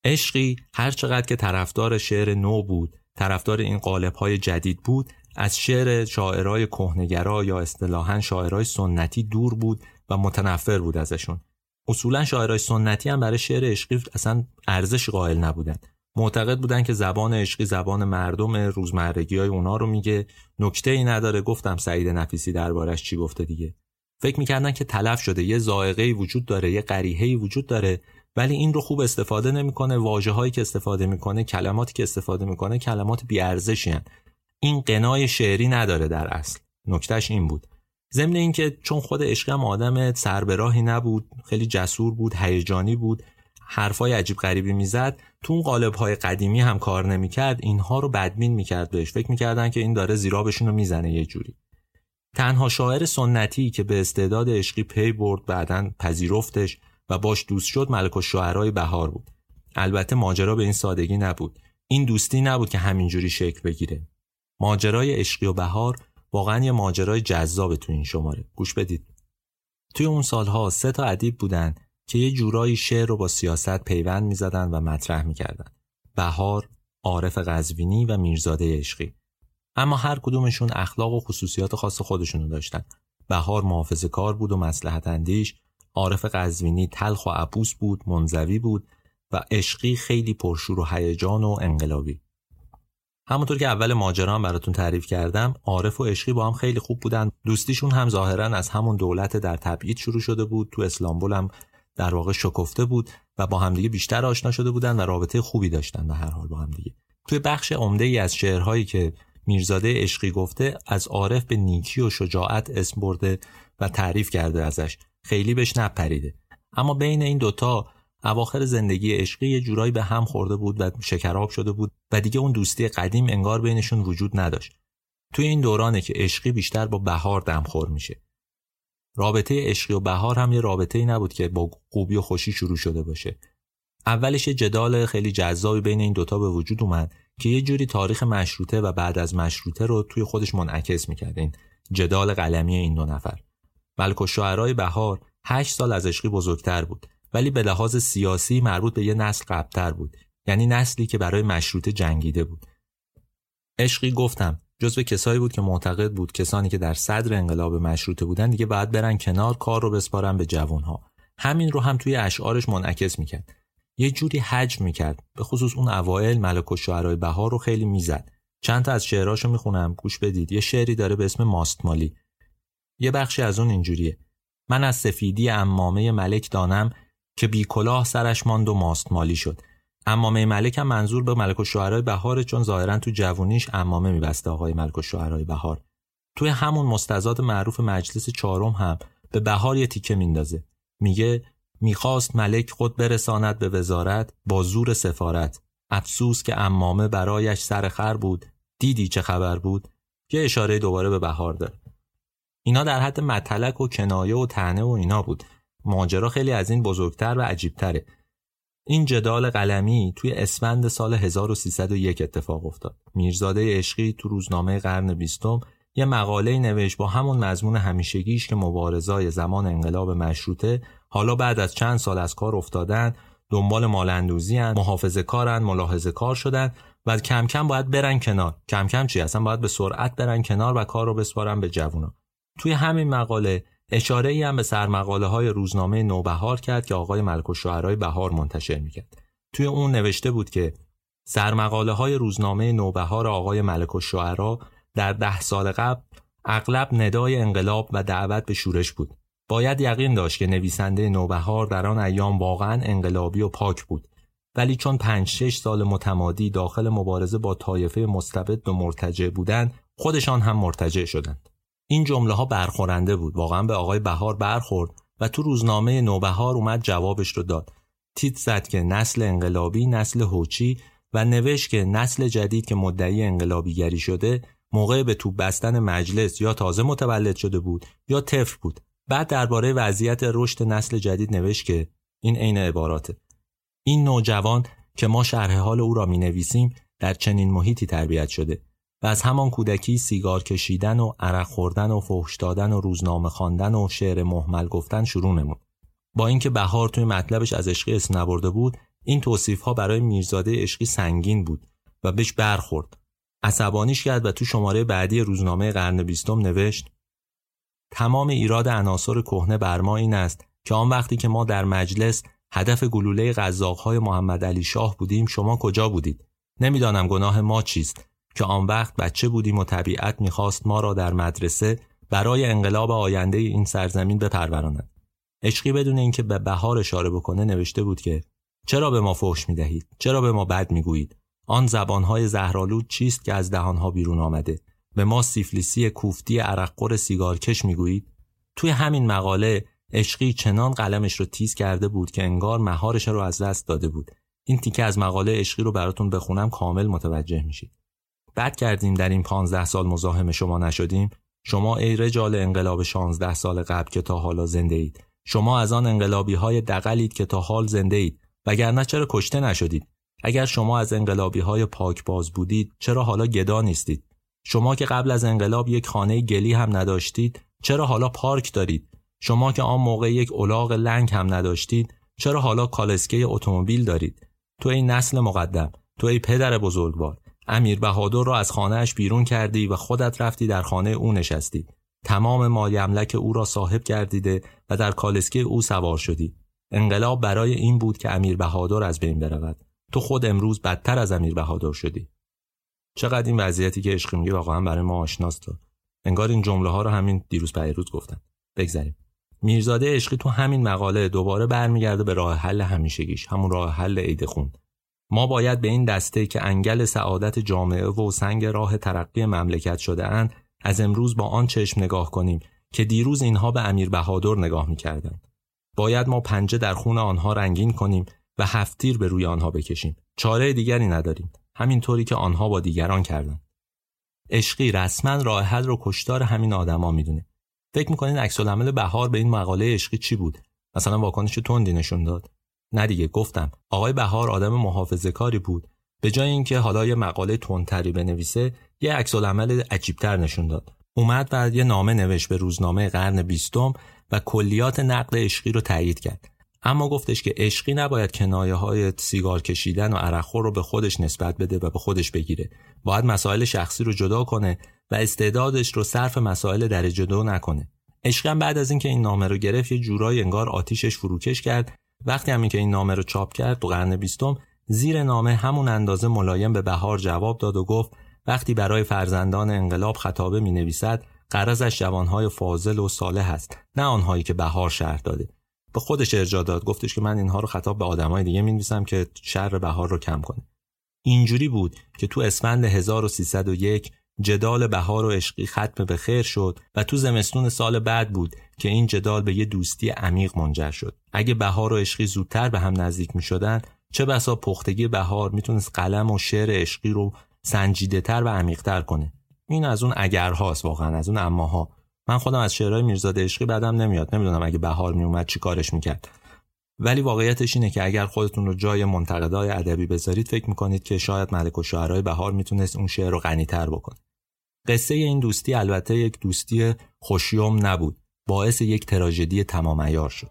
عشقی هر چقدر که طرفدار شعر نو بود، طرفدار این قالب‌های جدید بود، از شعر شاعرای کهنگرا یا اصطلاحاً شاعرای سنتی دور بود و متنفر بود ازشون. اصولاً شاعرای سنتی هم برای شعر عشقی اصلا ارزش قائل نبودند. معتقد بودن که زبان عشقی زبان مردم، روزمرگی‌های اونا رو میگه، نکته‌ای نداره. گفتم سعید نفیسی دربارش چی گفته دیگه. فکر می‌کردن که تلف شده، یه ذائقه‌ای وجود داره، یه قریحه‌ای وجود داره، ولی این رو خوب استفاده نمی‌کنه. واژه‌هایی که استفاده می‌کنه، کلماتی که استفاده می‌کنه، کلمات بی‌ارزشین. این غنای شعری نداره در اصل. نکتهش این بود. ضمن اینکه چون خود عشقی هم آدم سربراهی نبود، خیلی جسور بود، هیجانی بود، حرفای عجیب غریبی میزد، تو اون قالب‌های قدیمی هم کار نمی‌کرد، اینها رو بدبین می‌کرد بهش. فکر می‌کردن که این داره زیرابشون رو میزنه یه جوری. تنها شاعر سنتی که به استعداد عشقی پی برد، بعداً پذیرفتش و باش دوست شد، ملکالشعرای بهار بود. البته ماجرا به این سادگی نبود. این دوستی نبود که همینجوری شکل بگیره. ماجرای عشقی و بهار واقعاً یه ماجرای جذابه. تو این شماره گوش بدید. توی اون سالها سه تا ادیب بودن که یه جورایی شعر رو با سیاست پیوند می‌زدن و مطرح می‌کردن: بهار، عارف قزوینی و میرزاده عشقی. اما هر کدومشون اخلاق و خصوصیات خاص خودشونو داشتن. بهار محافظه‌کار بود و مصلحت اندیش، عارف قزوینی تلخ و عبوس بود، منزوی بود و عشقی خیلی پرشور و هیجان و انقلابی. همونطور که اول ماجرا هم براتون تعریف کردم، عارف و عشقی با هم خیلی خوب بودن. دوستیشون هم ظاهراً از همون دولت در تبعید شروع شده بود، تو استانبول هم در واقع شکفته بود و با همدیگه بیشتر آشنا شده بودن و رابطه خوبی داشتن. به هر حال با همدیگه توی بخش عمده‌ای از شعرهایی که میرزاده عشقی گفته، از عارف به نیکی و شجاعت اسم برده و تعریف کرده ازش، خیلی بهش نپریده. اما بین این دوتا اواخر زندگی عشقی یه جورایی به هم خورده بود و شکراب شده بود و دیگه اون دوستی قدیم انگار بینشون وجود نداشت. توی این دورانه که عشقی بیشتر با بهار دمخور میشه. رابطه عشقی و بهار هم یه رابطه‌ای نبود که با خوبی و خوشی شروع شده باشه. اولش یه جدال خیلی جذابی بین این دوتا به وجود اومد که یه جوری تاریخ مشروطه و بعد از مشروطه رو توی خودش منعکس می‌کرد. این جدال قلمی این دو نفر. ملکالشعرای بهار هشت سال از عشقی بزرگتر بود، ولی به لحاظ سیاسی مربوط به یه نسل قبل‌تر بود، یعنی نسلی که برای مشروطه جنگیده بود. عشقی گفتم جزو کسایی بود که معتقد بود کسانی که در صدر انقلاب مشروطه بودن دیگه باید برن کنار، کار رو بسپارن به جوان‌ها. همین رو هم توی اشعارش منعکس می‌کرد. یه جوری حجم می‌کرد. به خصوص اون اوایل ملکالشعرای بهار رو خیلی میزد. چند تا از شعراشو میخونم، گوش بدید. یه شعری داره به اسم ماستمالی. یه بخشی از اون اینجوریه: من از سفیدی عمامه ملک دانم، که بی کلاه سرش ماند و ماستمالی شد. عمامه ملک هم منظور به ملکالشعرای بهار، چون ظاهرا تو جوونیش عمامه میبسته آقای ملکالشعرای بهار. توی همون مستزاد معروف مجلس چهارم هم به بهار یه تیکه میندازه، میگه: میخواست ملک خود برساند به وزارت، با زور سفارت، افسوس که عمامه برایش سر خر بود، دیدی چه خبر بود. یه اشاره دوباره به بهار داره. اینا در حد مطلق و کنایه و طعنه و اینا بود. ماجرا خیلی از این بزرگتر و عجیبتره. این جدال قلمی توی اسفند سال هزار و سیصد و یک اتفاق افتاد. میرزاده عشقی تو روزنامه قرن بیستم یه مقاله نوشت با همون مضمون همیشگیش که مبارزای زمان انقلاب مشروطه حالا بعد از چند سال از کار افتادن، دنبال مالندوزی هن، محافظه کارن، ملاحظه کار شدن و کم کم باید برن کنار. کم کم چی؟ اصلا باید به سرعت برن کنار و کار رو بسپارن به جوونا. توی همین مقاله اشاره ای هم به سرمقاله های روزنامه نوبهار کرد که آقای ملکالشعرای بهار منتشر میکرد. توی اون نوشته بود که سرمقاله های روزنامه نوبهار آقای ملکالشعرا در ده سال قبل اغلب ندای انقلاب و دعوت به شورش بود. باید یقین داشت که نویسنده نوبهار در آن ایام واقعا انقلابی و پاک بود، ولی چون پنج شش سال متمادی داخل مبارزه با طایفه مستبد و مرتجع بودند، خودشان هم مرتجع شدند. این جمله ها برخورنده بود، واقعا به آقای بهار برخورد و تو روزنامه نوبهار اومد جوابش رو داد. تیت زد که نسل انقلابی، نسل هوچی، و نوشت که نسل جدید که مدعی انقلابیگری شده موقع به توپ بستن مجلس یا تازه متولد شده بود یا طفل بود. بعد درباره وضعیت رشد نسل جدید نوشت که این عین عباراته: این نوجوان که ما شرح حال او را می نویسیم در چنین محیطی تربیت شده و از همان کودکی سیگار کشیدن و عرق خوردن و فحش دادن و روزنامه خواندن و شعر مهمل گفتن شروع نمود. با اینکه بهار توی مطلبش از عشقی اسم نبرده بود، این توصیف‌ها برای میرزاده عشقی سنگین بود و بهش برخورد. عصبانیش کرد و تو شماره بعدی روزنامه قرن بیستم نوشت: تمام ایراد عناصر کهنه بر ما این است که آن وقتی که ما در مجلس هدف گلوله قزاق‌های محمد علی شاه بودیم، شما کجا بودید؟ نمیدانم گناه ما چیست که آن وقت بچه بودیم و طبیعت میخواست ما را در مدرسه برای انقلاب آینده این سرزمین بپروراند. عشقی بدون اینکه به بهار اشاره بکنه نوشته بود که چرا به ما فحش میدهید؟ چرا به ما بد میگویید؟ آن زبانهای زهرآلود چیست که از دهانها بیرون آمده؟ به ما سیفلیسی کوفتی عرقخور سیگارکش میگویید؟ توی همین مقاله عشقی چنان قلمش رو تیز کرده بود که انگار مهارش رو از دست داده بود. این تیکه از مقاله عشقی رو براتون بخونم کامل متوجه میشید. بد کردیم در این پانزده سال مزاحم شما نشدیم. شما ای رجال انقلاب شانزده سال قبل که تا حالا زنده اید. شما از آن انقلابی‌های دغلید که تا حال زنده اید، وگرنه چرا کشته نشدید؟ اگر شما از انقلابی‌های پاکباز بودید، چرا حالا گدا نیستید؟ شما که قبل از انقلاب یک خانه گلی هم نداشتید، چرا حالا پارک دارید؟ شما که آن موقع یک الاغ لنگ هم نداشتید، چرا حالا کالسکه اتومبیل دارید؟ تو این نسل مقدم، تو ای پدر بزرگوار، امیر بهادر را از خانه‌اش بیرون کردی و خودت رفتی در خانه او نشستی. تمام مال املاک او را صاحب گردیده و در کالسکه او سوار شدی. انقلاب برای این بود که امیر بهادر از بین برود. تو خود امروز بدتر از امیر بهادر شدی. چقدر این وضعیتی که عشقی میگه واقعا برای ما آشناست. انگار این جمله ها رو همین دیروز پیروز گفتن. بگذریم. میرزاده عشقی تو همین مقاله دوباره برمیگرده به راه حل همیشگیش، همون راه حل عید خون. ما باید به این دسته که انگل سعادت جامعه و سنگ راه ترقی مملکت شده‌اند از امروز با آن چشم نگاه کنیم که دیروز اینها به امیر بهادر نگاه می‌کردند. باید ما پنجه در خون آنها رنگین کنیم و هفت تیر به روی آنها بکشیم. چاره دیگری نداریم، همین طوری که آنها با دیگران کردند. عشقی رسما راه حل رو کشتار همین آدما میدونه. فکر می‌کنین عکس‌العمل بهار به این مقاله عشقی چی بود؟ مثلا واکنش تندی نشون داد؟ نه دیگه، گفتم آقای بهار آدم محافظه‌کاری بود. به جای اینکه حالا یه مقاله تندتری بنویسه، یه عکس‌العمل عجیب‌تر نشون داد. اومد و یه نامه نوشت به روزنامه قرن بیستم و کلیات نقد عشقی رو تایید کرد. اما گفتش که عشقی نباید کنایه‌های سیگار کشیدن و عرقخور رو به خودش نسبت بده و به خودش بگیره. باید مسائل شخصی رو جدا کنه و استعدادش رو صرف مسائل درجه دو نکنه. عشقم بعد از اینکه این نامه رو گرفت، یه جورایی انگار آتیشش فروکش کرد. وقتی همین که این نامه رو چاپ کرد تو قرن بیستم، زیر نامه همون اندازه ملایم به بهار جواب داد و گفت وقتی برای فرزندان انقلاب خطابه می نویسد، غرضش جوانهای فاضل و صالح است، نه آنهایی که بهار شهر داده. به خودش ارجاع داد، گفتش که من اینها رو خطاب به آدمای دیگه می نویسم که شر بهار رو کم کنه. اینجوری بود که تو اسفند هزار و سیصد و یک جدال بهار و عشقی ختم به خیر شد و تو زمستون سال بعد بود که این جدال به یه دوستی عمیق منجر شد. اگه بهار و عشقی زودتر به هم نزدیک می شدن، چه بسا پختگی بهار میتونست قلم و شعر عشقی رو سنجیده‌تر و عمیق‌تر کنه. این از اون اگرهاست، واقعا از اون اماها. من خودم از شعرهای میرزاده عشقی بعدم نمیاد، نمیدونم اگه بهار میومد چی کارش میکرد. ولی واقعیتش اینه که اگر خودتون رو جای منتقدای ادبی بذارید، فکر میکنید که شاید ملکالشعرای بهار میتونست اون شعر رو غنی‌تر بکنه. قصه این دوستی البته یک دوستی خوشیوم نبود، باعث یک تراژدی تمام عیار شد.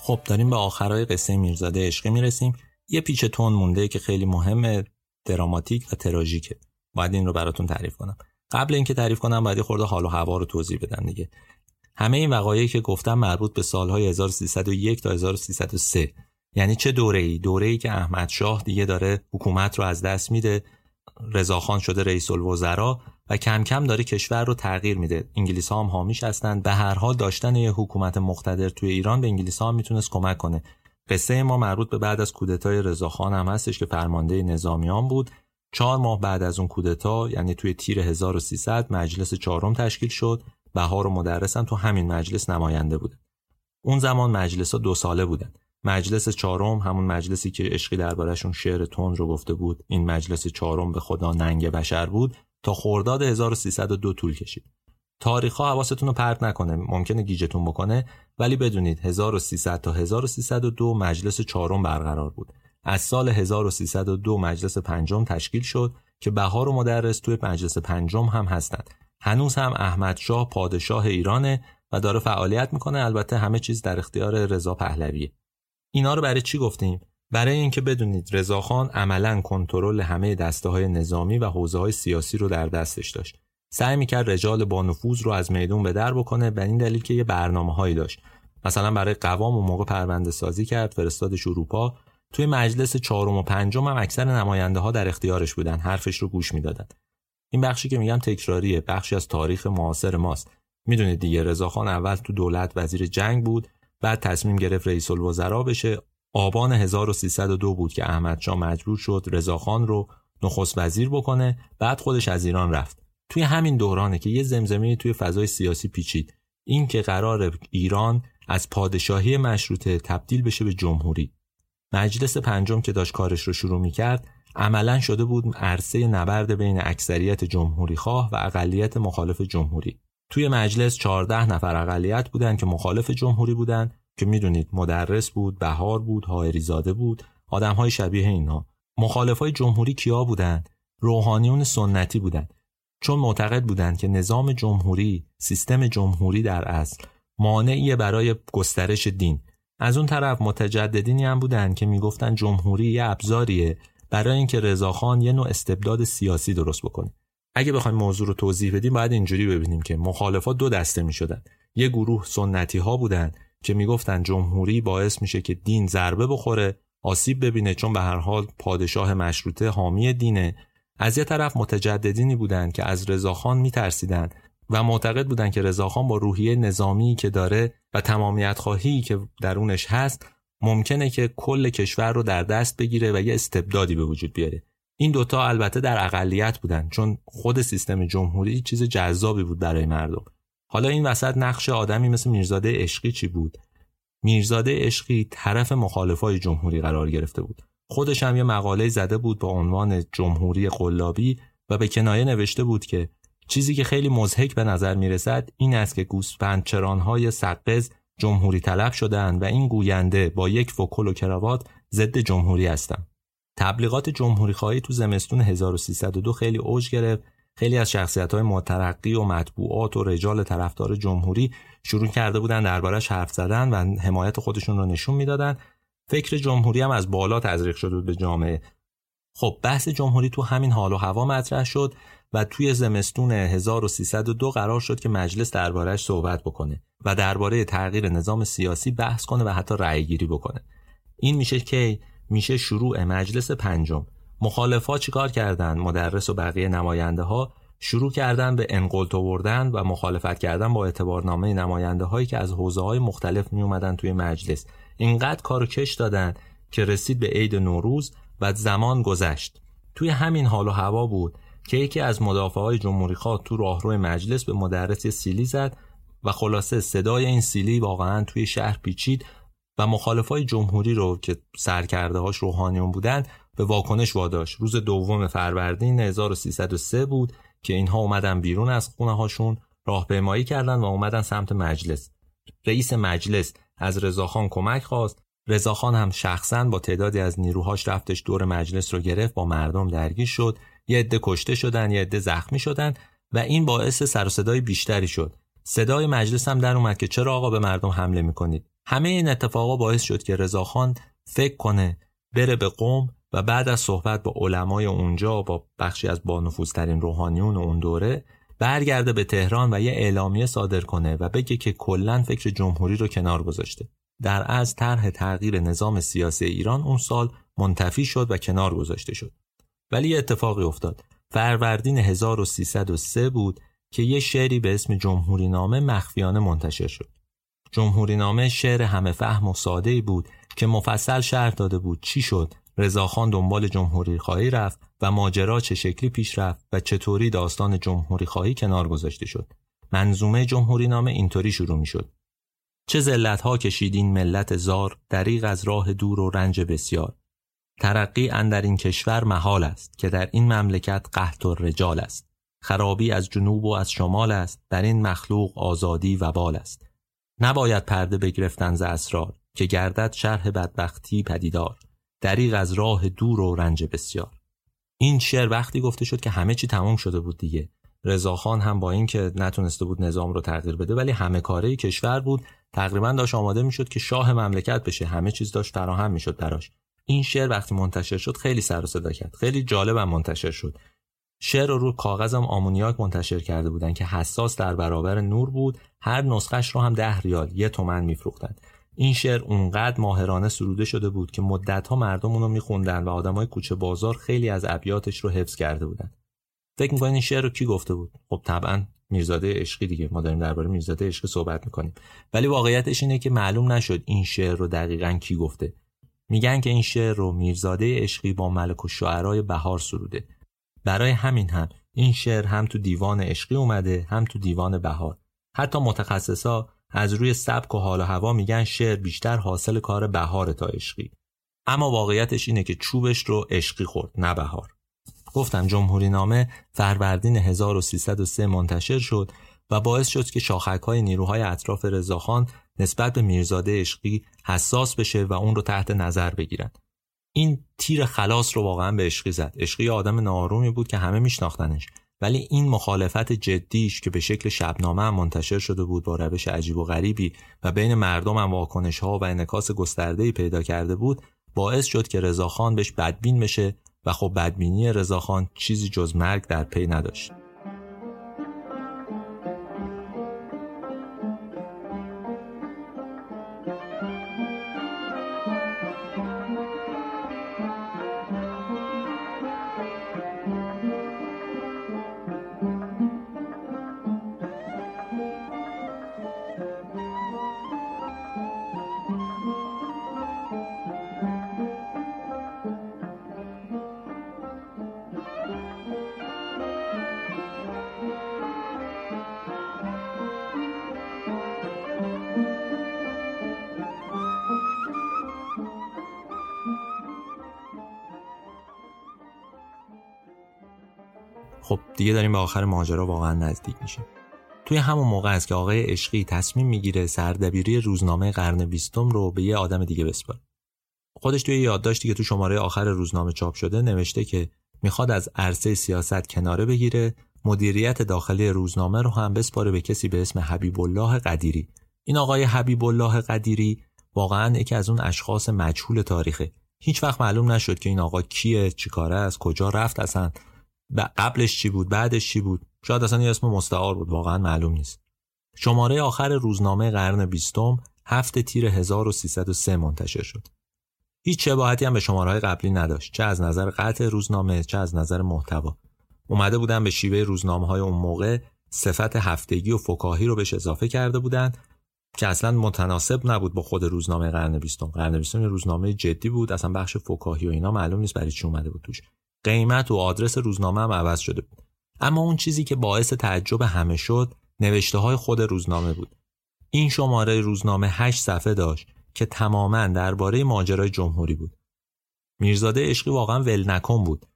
خب داریم به آخرای قصه میرزاده عشقی میرسیم. یه پیچ تون مونده که خیلی مهمه، دراماتیک و تراژیکه. باید این رو براتون تعریف کنم. قبل اینکه تعریف کنم باید خورده حال و هوا رو توضیح بدم دیگه. همه این وقایعی که گفتم مربوط به سالهای هزار و سیصد و یک تا هزار و سیصد و سه. یعنی چه دوره‌ای؟ دوره‌ای که احمدشاه دیگه داره حکومت رو از دست میده، رضاخان شده رئیس الوزراء و کم کم داره کشور رو تغییر میده. انگلیس‌ها هم حامیش هستن. به هر حال داشتن یه حکومت مقتدر توی ایران به انگلیس‌ها هم میتونست کمک کنه. قصه ما مربوط به بعد از کودتای رضاخان هم هستش که فرمانده نظامیان بود چهار ماه بعد از اون کودتا، یعنی توی تیر هزار و سیصد، مجلس چهارم تشکیل شد. بهار و مدرس هم تو همین مجلس نماینده بودن. اون زمان مجلس‌ها دو ساله بودن. مجلس چهارم، همون مجلسی که عشقی درباره‌شون شعر تند رو گفته بود، این مجلس چهارم به خدا ننگ بشر بود، تا خرداد هزار و سیصد و دو طول کشید. تاریخ‌ها حواستون رو پرت نکنه، ممکنه گیجتون بکنه، ولی بدونید هزار و سیصد تا هزار و سیصد و دو مجلس چهارم برقرار بود. از سال هزار و سیصد و دو مجلس پنجم تشکیل شد که بهار و مدرس توی مجلس پنجم هم هستند. هنوز هم احمدشاه پادشاه ایرانه و داره فعالیت میکنه، البته همه چیز در اختیار رضا پهلویه. اینا رو برای چی گفتیم؟ برای اینکه بدونید رضاخان عملاً کنترل همه دسته‌های نظامی و حوزه‌های سیاسی رو در دستش داشت. سعی میکرد رجال با نفوذ رو از میدون به در بکنه، به این دلیل که یه برنامه‌هایی داشت. مثلا برای قوام و موقع پرونده سازی کرد، فرستادش اروپا. توی مجلس چهارم و پنجم هم اکثر نماینده‌ها در اختیارش بودن، حرفش رو گوش میدادن. این بخشی که میگم تکراریه، بخشی از تاریخ معاصر ماست. میدونید دیگه، رضاخان اول تو دولت وزیر جنگ بود، بعد تصمیم گرفت رئیس الوزراء بشه. آبان هزار و سیصد و دو بود که احمدشاه مجبور شد رضاخان رو نخست وزیر بکنه، بعد خودش از ایران رفت. توی همین دورانه که یه زمزمه‌ای توی فضای سیاسی پیچید، این که قرار ایران از پادشاهی مشروطه تبدیل بشه به جمهوری. مجلس پنجم که داشت کارش رو شروع می‌کرد، عملاً شده بود عرصه نبرد بین اکثریت جمهوری‌خواه و اقلیت مخالف جمهوری. توی مجلس چهارده نفر اقلیت بودن که مخالف جمهوری بودن، که میدونید مدرس بود، بهار بود، حائری‌زاده بود، آدم‌های شبیه اینا. مخالفای جمهوری کیا بودن؟ روحانیون سنتی بودن، چون معتقد بودن که نظام جمهوری، سیستم جمهوری در اصل مانعی برای گسترش دین. از اون طرف متجددینی هم بودن که میگفتن جمهوری یه ابزاریه برای اینکه رضاخان یه نوع استبداد سیاسی درست بکنه. اگه بخوایم موضوع رو توضیح بدیم، باید اینجوری ببینیم که مخالفات دو دسته میشدن. یه گروه سنتی‌ها بودن که میگفتن جمهوری باعث میشه که دین ضربه بخوره، آسیب ببینه، چون به هر حال پادشاه مشروطه حامی دینه. از یه طرف متجددینی بودن که از رضاخان میترسیدن و معتقد بودن که رضاخان با روحیه نظامی که داره و تمامیت خواهی که درونش هست، ممکنه که کل کشور رو در دست بگیره و یه استبدادی به وجود بیاره. این دوتا البته در اقلیت بودن، چون خود سیستم جمهوری چیز جذابی بود برای مردم. حالا این وسط نقش آدمی مثل میرزاده عشقی چی بود؟ میرزاده عشقی طرف مخالفای جمهوری قرار گرفته بود. خودش هم یه مقاله زده بود با عنوان جمهوری قلابی و به کنایه نوشته بود که چیزی که خیلی مضحک به نظر میرسد این است که گوسفندچران‌های سقز جمهوری طلب شدند و این گوینده با یک فکل و کراوات ضد جمهوری هستند. تبلیغات جمهوری خواهی تو زمستون هزار و سیصد و دو خیلی اوج گرفت. خیلی از شخصیت‌های مترقی و مطبوعات و رجال طرفدار جمهوری شروع کرده بودند دربارش حرف زدن و حمایت خودشون رو نشون میدادند. فکر جمهوری هم از بالا تزریق شده بود به جامعه. خب بحث جمهوری تو همین حال و هوا مطرح شد و توی زمستون هزار و سیصد و دو قرار شد که مجلس درباره‌اش صحبت بکنه و درباره تغییر نظام سیاسی بحث کنه و حتی رأی‌گیری بکنه. این میشه که میشه شروع مجلس پنجم. مخالفا چیکار کردن؟ مدرس و بقیه نماینده‌ها شروع کردن به انقلاب آوردن و مخالفت کردن با اعتبارنامه نماینده‌هایی که از حوزه‌های مختلف میومدن توی مجلس. اینقدر کارو کش دادن که رسید به عید نوروز و زمان گذشت. توی همین حال و هوا بود که یکی از مدافعای جمهوری‌خواه تو راهروی مجلس به مدرس سیلی زد و خلاصه صدای این سیلی واقعاً توی شهر پیچید و مخالفای جمهوری رو که سرکرده‌هاش روحانیون بودن به واکنش واداشت. روز دوم فروردین هزار و سیصد و سه بود که اینها اومدن بیرون از خونه‌هاشون، راهپیمایی کردن و اومدن سمت مجلس. رئیس مجلس از رضاخان کمک خواست. رضاخان هم شخصاً با تعدادی از نیروهاش رفتش دور مجلس رو گرفت، با مردم درگیر شد. یه عده کشته شدن، یه عده زخمی شدن و این باعث سر و صدای بیشتری شد. صدای مجلس هم در اومد که چرا آقا به مردم حمله میکنید. همه این اتفاقا باعث شد که رضاخان فکر کنه، بره به قم و بعد از صحبت با علمای اونجا و با بخشی از بانفوذترین روحانیون اون دوره برگرده به تهران و یه اعلامیه صادر کنه و بگه که کلاً فکر جمهوری رو کنار گذاشته. در از طرح تغییر نظام سیاسی ایران اون سال منتفی شد و کنار گذاشته شد. ولی یه اتفاقی افتاد. فروردین هزار و سیصد و سه بود که یه شعری به اسم جمهوری نامه مخفیانه منتشر شد. جمهوری نامه شعر همه فهم و ساده‌ای بود که مفصل شرح داده بود چی شد رضاخان دنبال جمهوری خواهی رفت و ماجرا چه شکلی پیش رفت و چطوری داستان جمهوری خواهی کنار گذاشته شد. منظومه جمهوری نامه اینطوری شروع می شد. چه ذلت‌ها کشید این ملت زار، دریغ از راه دور و رنج بسیار. ترقی اندر این کشور محال است، که در این مملکت قحط و رجال است. خرابی از جنوب و از شمال است، در این مخلوق آزادی و بال است. نباید پرده بگرفتن ز اسرار، که گردد شرح بدبختی پدیدار. دریغ از راه دور و رنج بسیار. این شعر وقتی گفته شد که همه چی تمام شده بود دیگه. رضاخان هم با این که نتونسته بود نظام رو تغییر بده ولی همه کاره کشور بود، تقریبا داشت آماده میشد که شاه مملکت بشه، همه چیز داشت فراهم میشد براش. این شعر وقتی منتشر شد خیلی سر و صدا کرد، خیلی جالبم منتشر شد. شعر رو رو کاغذم آمونیاک منتشر کرده بودن که حساس در برابر نور بود، هر نسخش رو هم ده ریال یک تومن میفروختند. این شعر اونقدر ماهرانه سروده شده بود که مدت‌ها مردم اون رو می‌خوندن و آدمای کوچه بازار خیلی از ابیاتش رو حفظ کرده بودن. فکر می‌کنین این شعر رو کی گفته بود؟ خب طبعاً میرزاده عشقی دیگه، ما داریم درباره میرزاده عشقی صحبت می‌کنیم. ولی واقعیتش اینه که معلوم نشد این شعر رو دقیقاً کی گفته. میگن که این شعر رو میرزاده عشقی با ملکالشعرای بهار سروده. برای همین هم این شعر هم تو دیوان عشقی اومده، هم تو دیوان بهار. حتی متخصصا از روی سبک و حال و هوا میگن شعر بیشتر حاصل کار بهار تا عشقی، اما واقعیتش اینه که چوبش رو عشقی خورد نه بهار. گفتم جمهوری نامه فروردین هزار و سیصد و سه منتشر شد و باعث شد که شاخک‌های نیروهای اطراف رضاخان نسبت به میرزاده عشقی حساس بشه و اون رو تحت نظر بگیرن. این تیر خلاص رو واقعا به عشقی زد. عشقی آدم ناآرومی بود که همه میشناختنش، ولی این مخالفت جدیش که به شکل شبنامه هم منتشر شده بود با روش عجیب و غریبی و بین مردم هم واکنش‌ها و انعکاس گسترده‌ای پیدا کرده بود، باعث شد که رضاخان بهش بدبین بشه و خب بدبینی رضاخان چیزی جز مرگ در پی نداشت. خب دیگه داریم به آخر ماجرا واقعا نزدیک میشیم. توی همون موقع است که آقای عشقی تصمیم میگیره سردبیری روزنامه قرن بیستم رو به یه آدم دیگه بسپاره. خودش توی یادداشتی که تو شماره آخر روزنامه چاپ شده نوشته که میخواد از عرصه سیاست کناره بگیره، مدیریت داخلی روزنامه رو هم بسپاره به کسی به اسم حبیبالله قدیری. این آقای حبیبالله قدیری واقعا یکی از اون اشخاص مجهول تاریخه. هیچ وقت معلوم نشد که این آقا کیه، چیکاره است، کجا رفت اصلا، قبلش چی بود، بعدش چی بود. شاید اصلا یه اسم مستعار بود، واقعا معلوم نیست. شماره آخر روزنامه قرن بیستم هفت تیر هزار و سیصد و سه منتشر شد. هیچ شباهتی هم به شماره‌های قبلی نداشت، چه از نظر قطع روزنامه چه از نظر محتوا. اومده بودن به شیوه روزنامه‌های اون موقع صفت هفتگی و فکاهی رو بهش اضافه کرده بودن که اصلا متناسب نبود با خود روزنامه قرن بیستم. قرن بیستم روزنامه جدی بود، اصلا بخش فکاهی و اینا معلوم نیست برای چی اومده بود توش. قیمت و آدرس روزنامه هم عوض شده بود. اما اون چیزی که باعث تعجب همه شد نوشته های خود روزنامه بود. این شماره روزنامه هشت صفحه داشت که تماماً درباره ماجرای جمهوری بود. میرزاده عشقی واقعا ول نکن بود.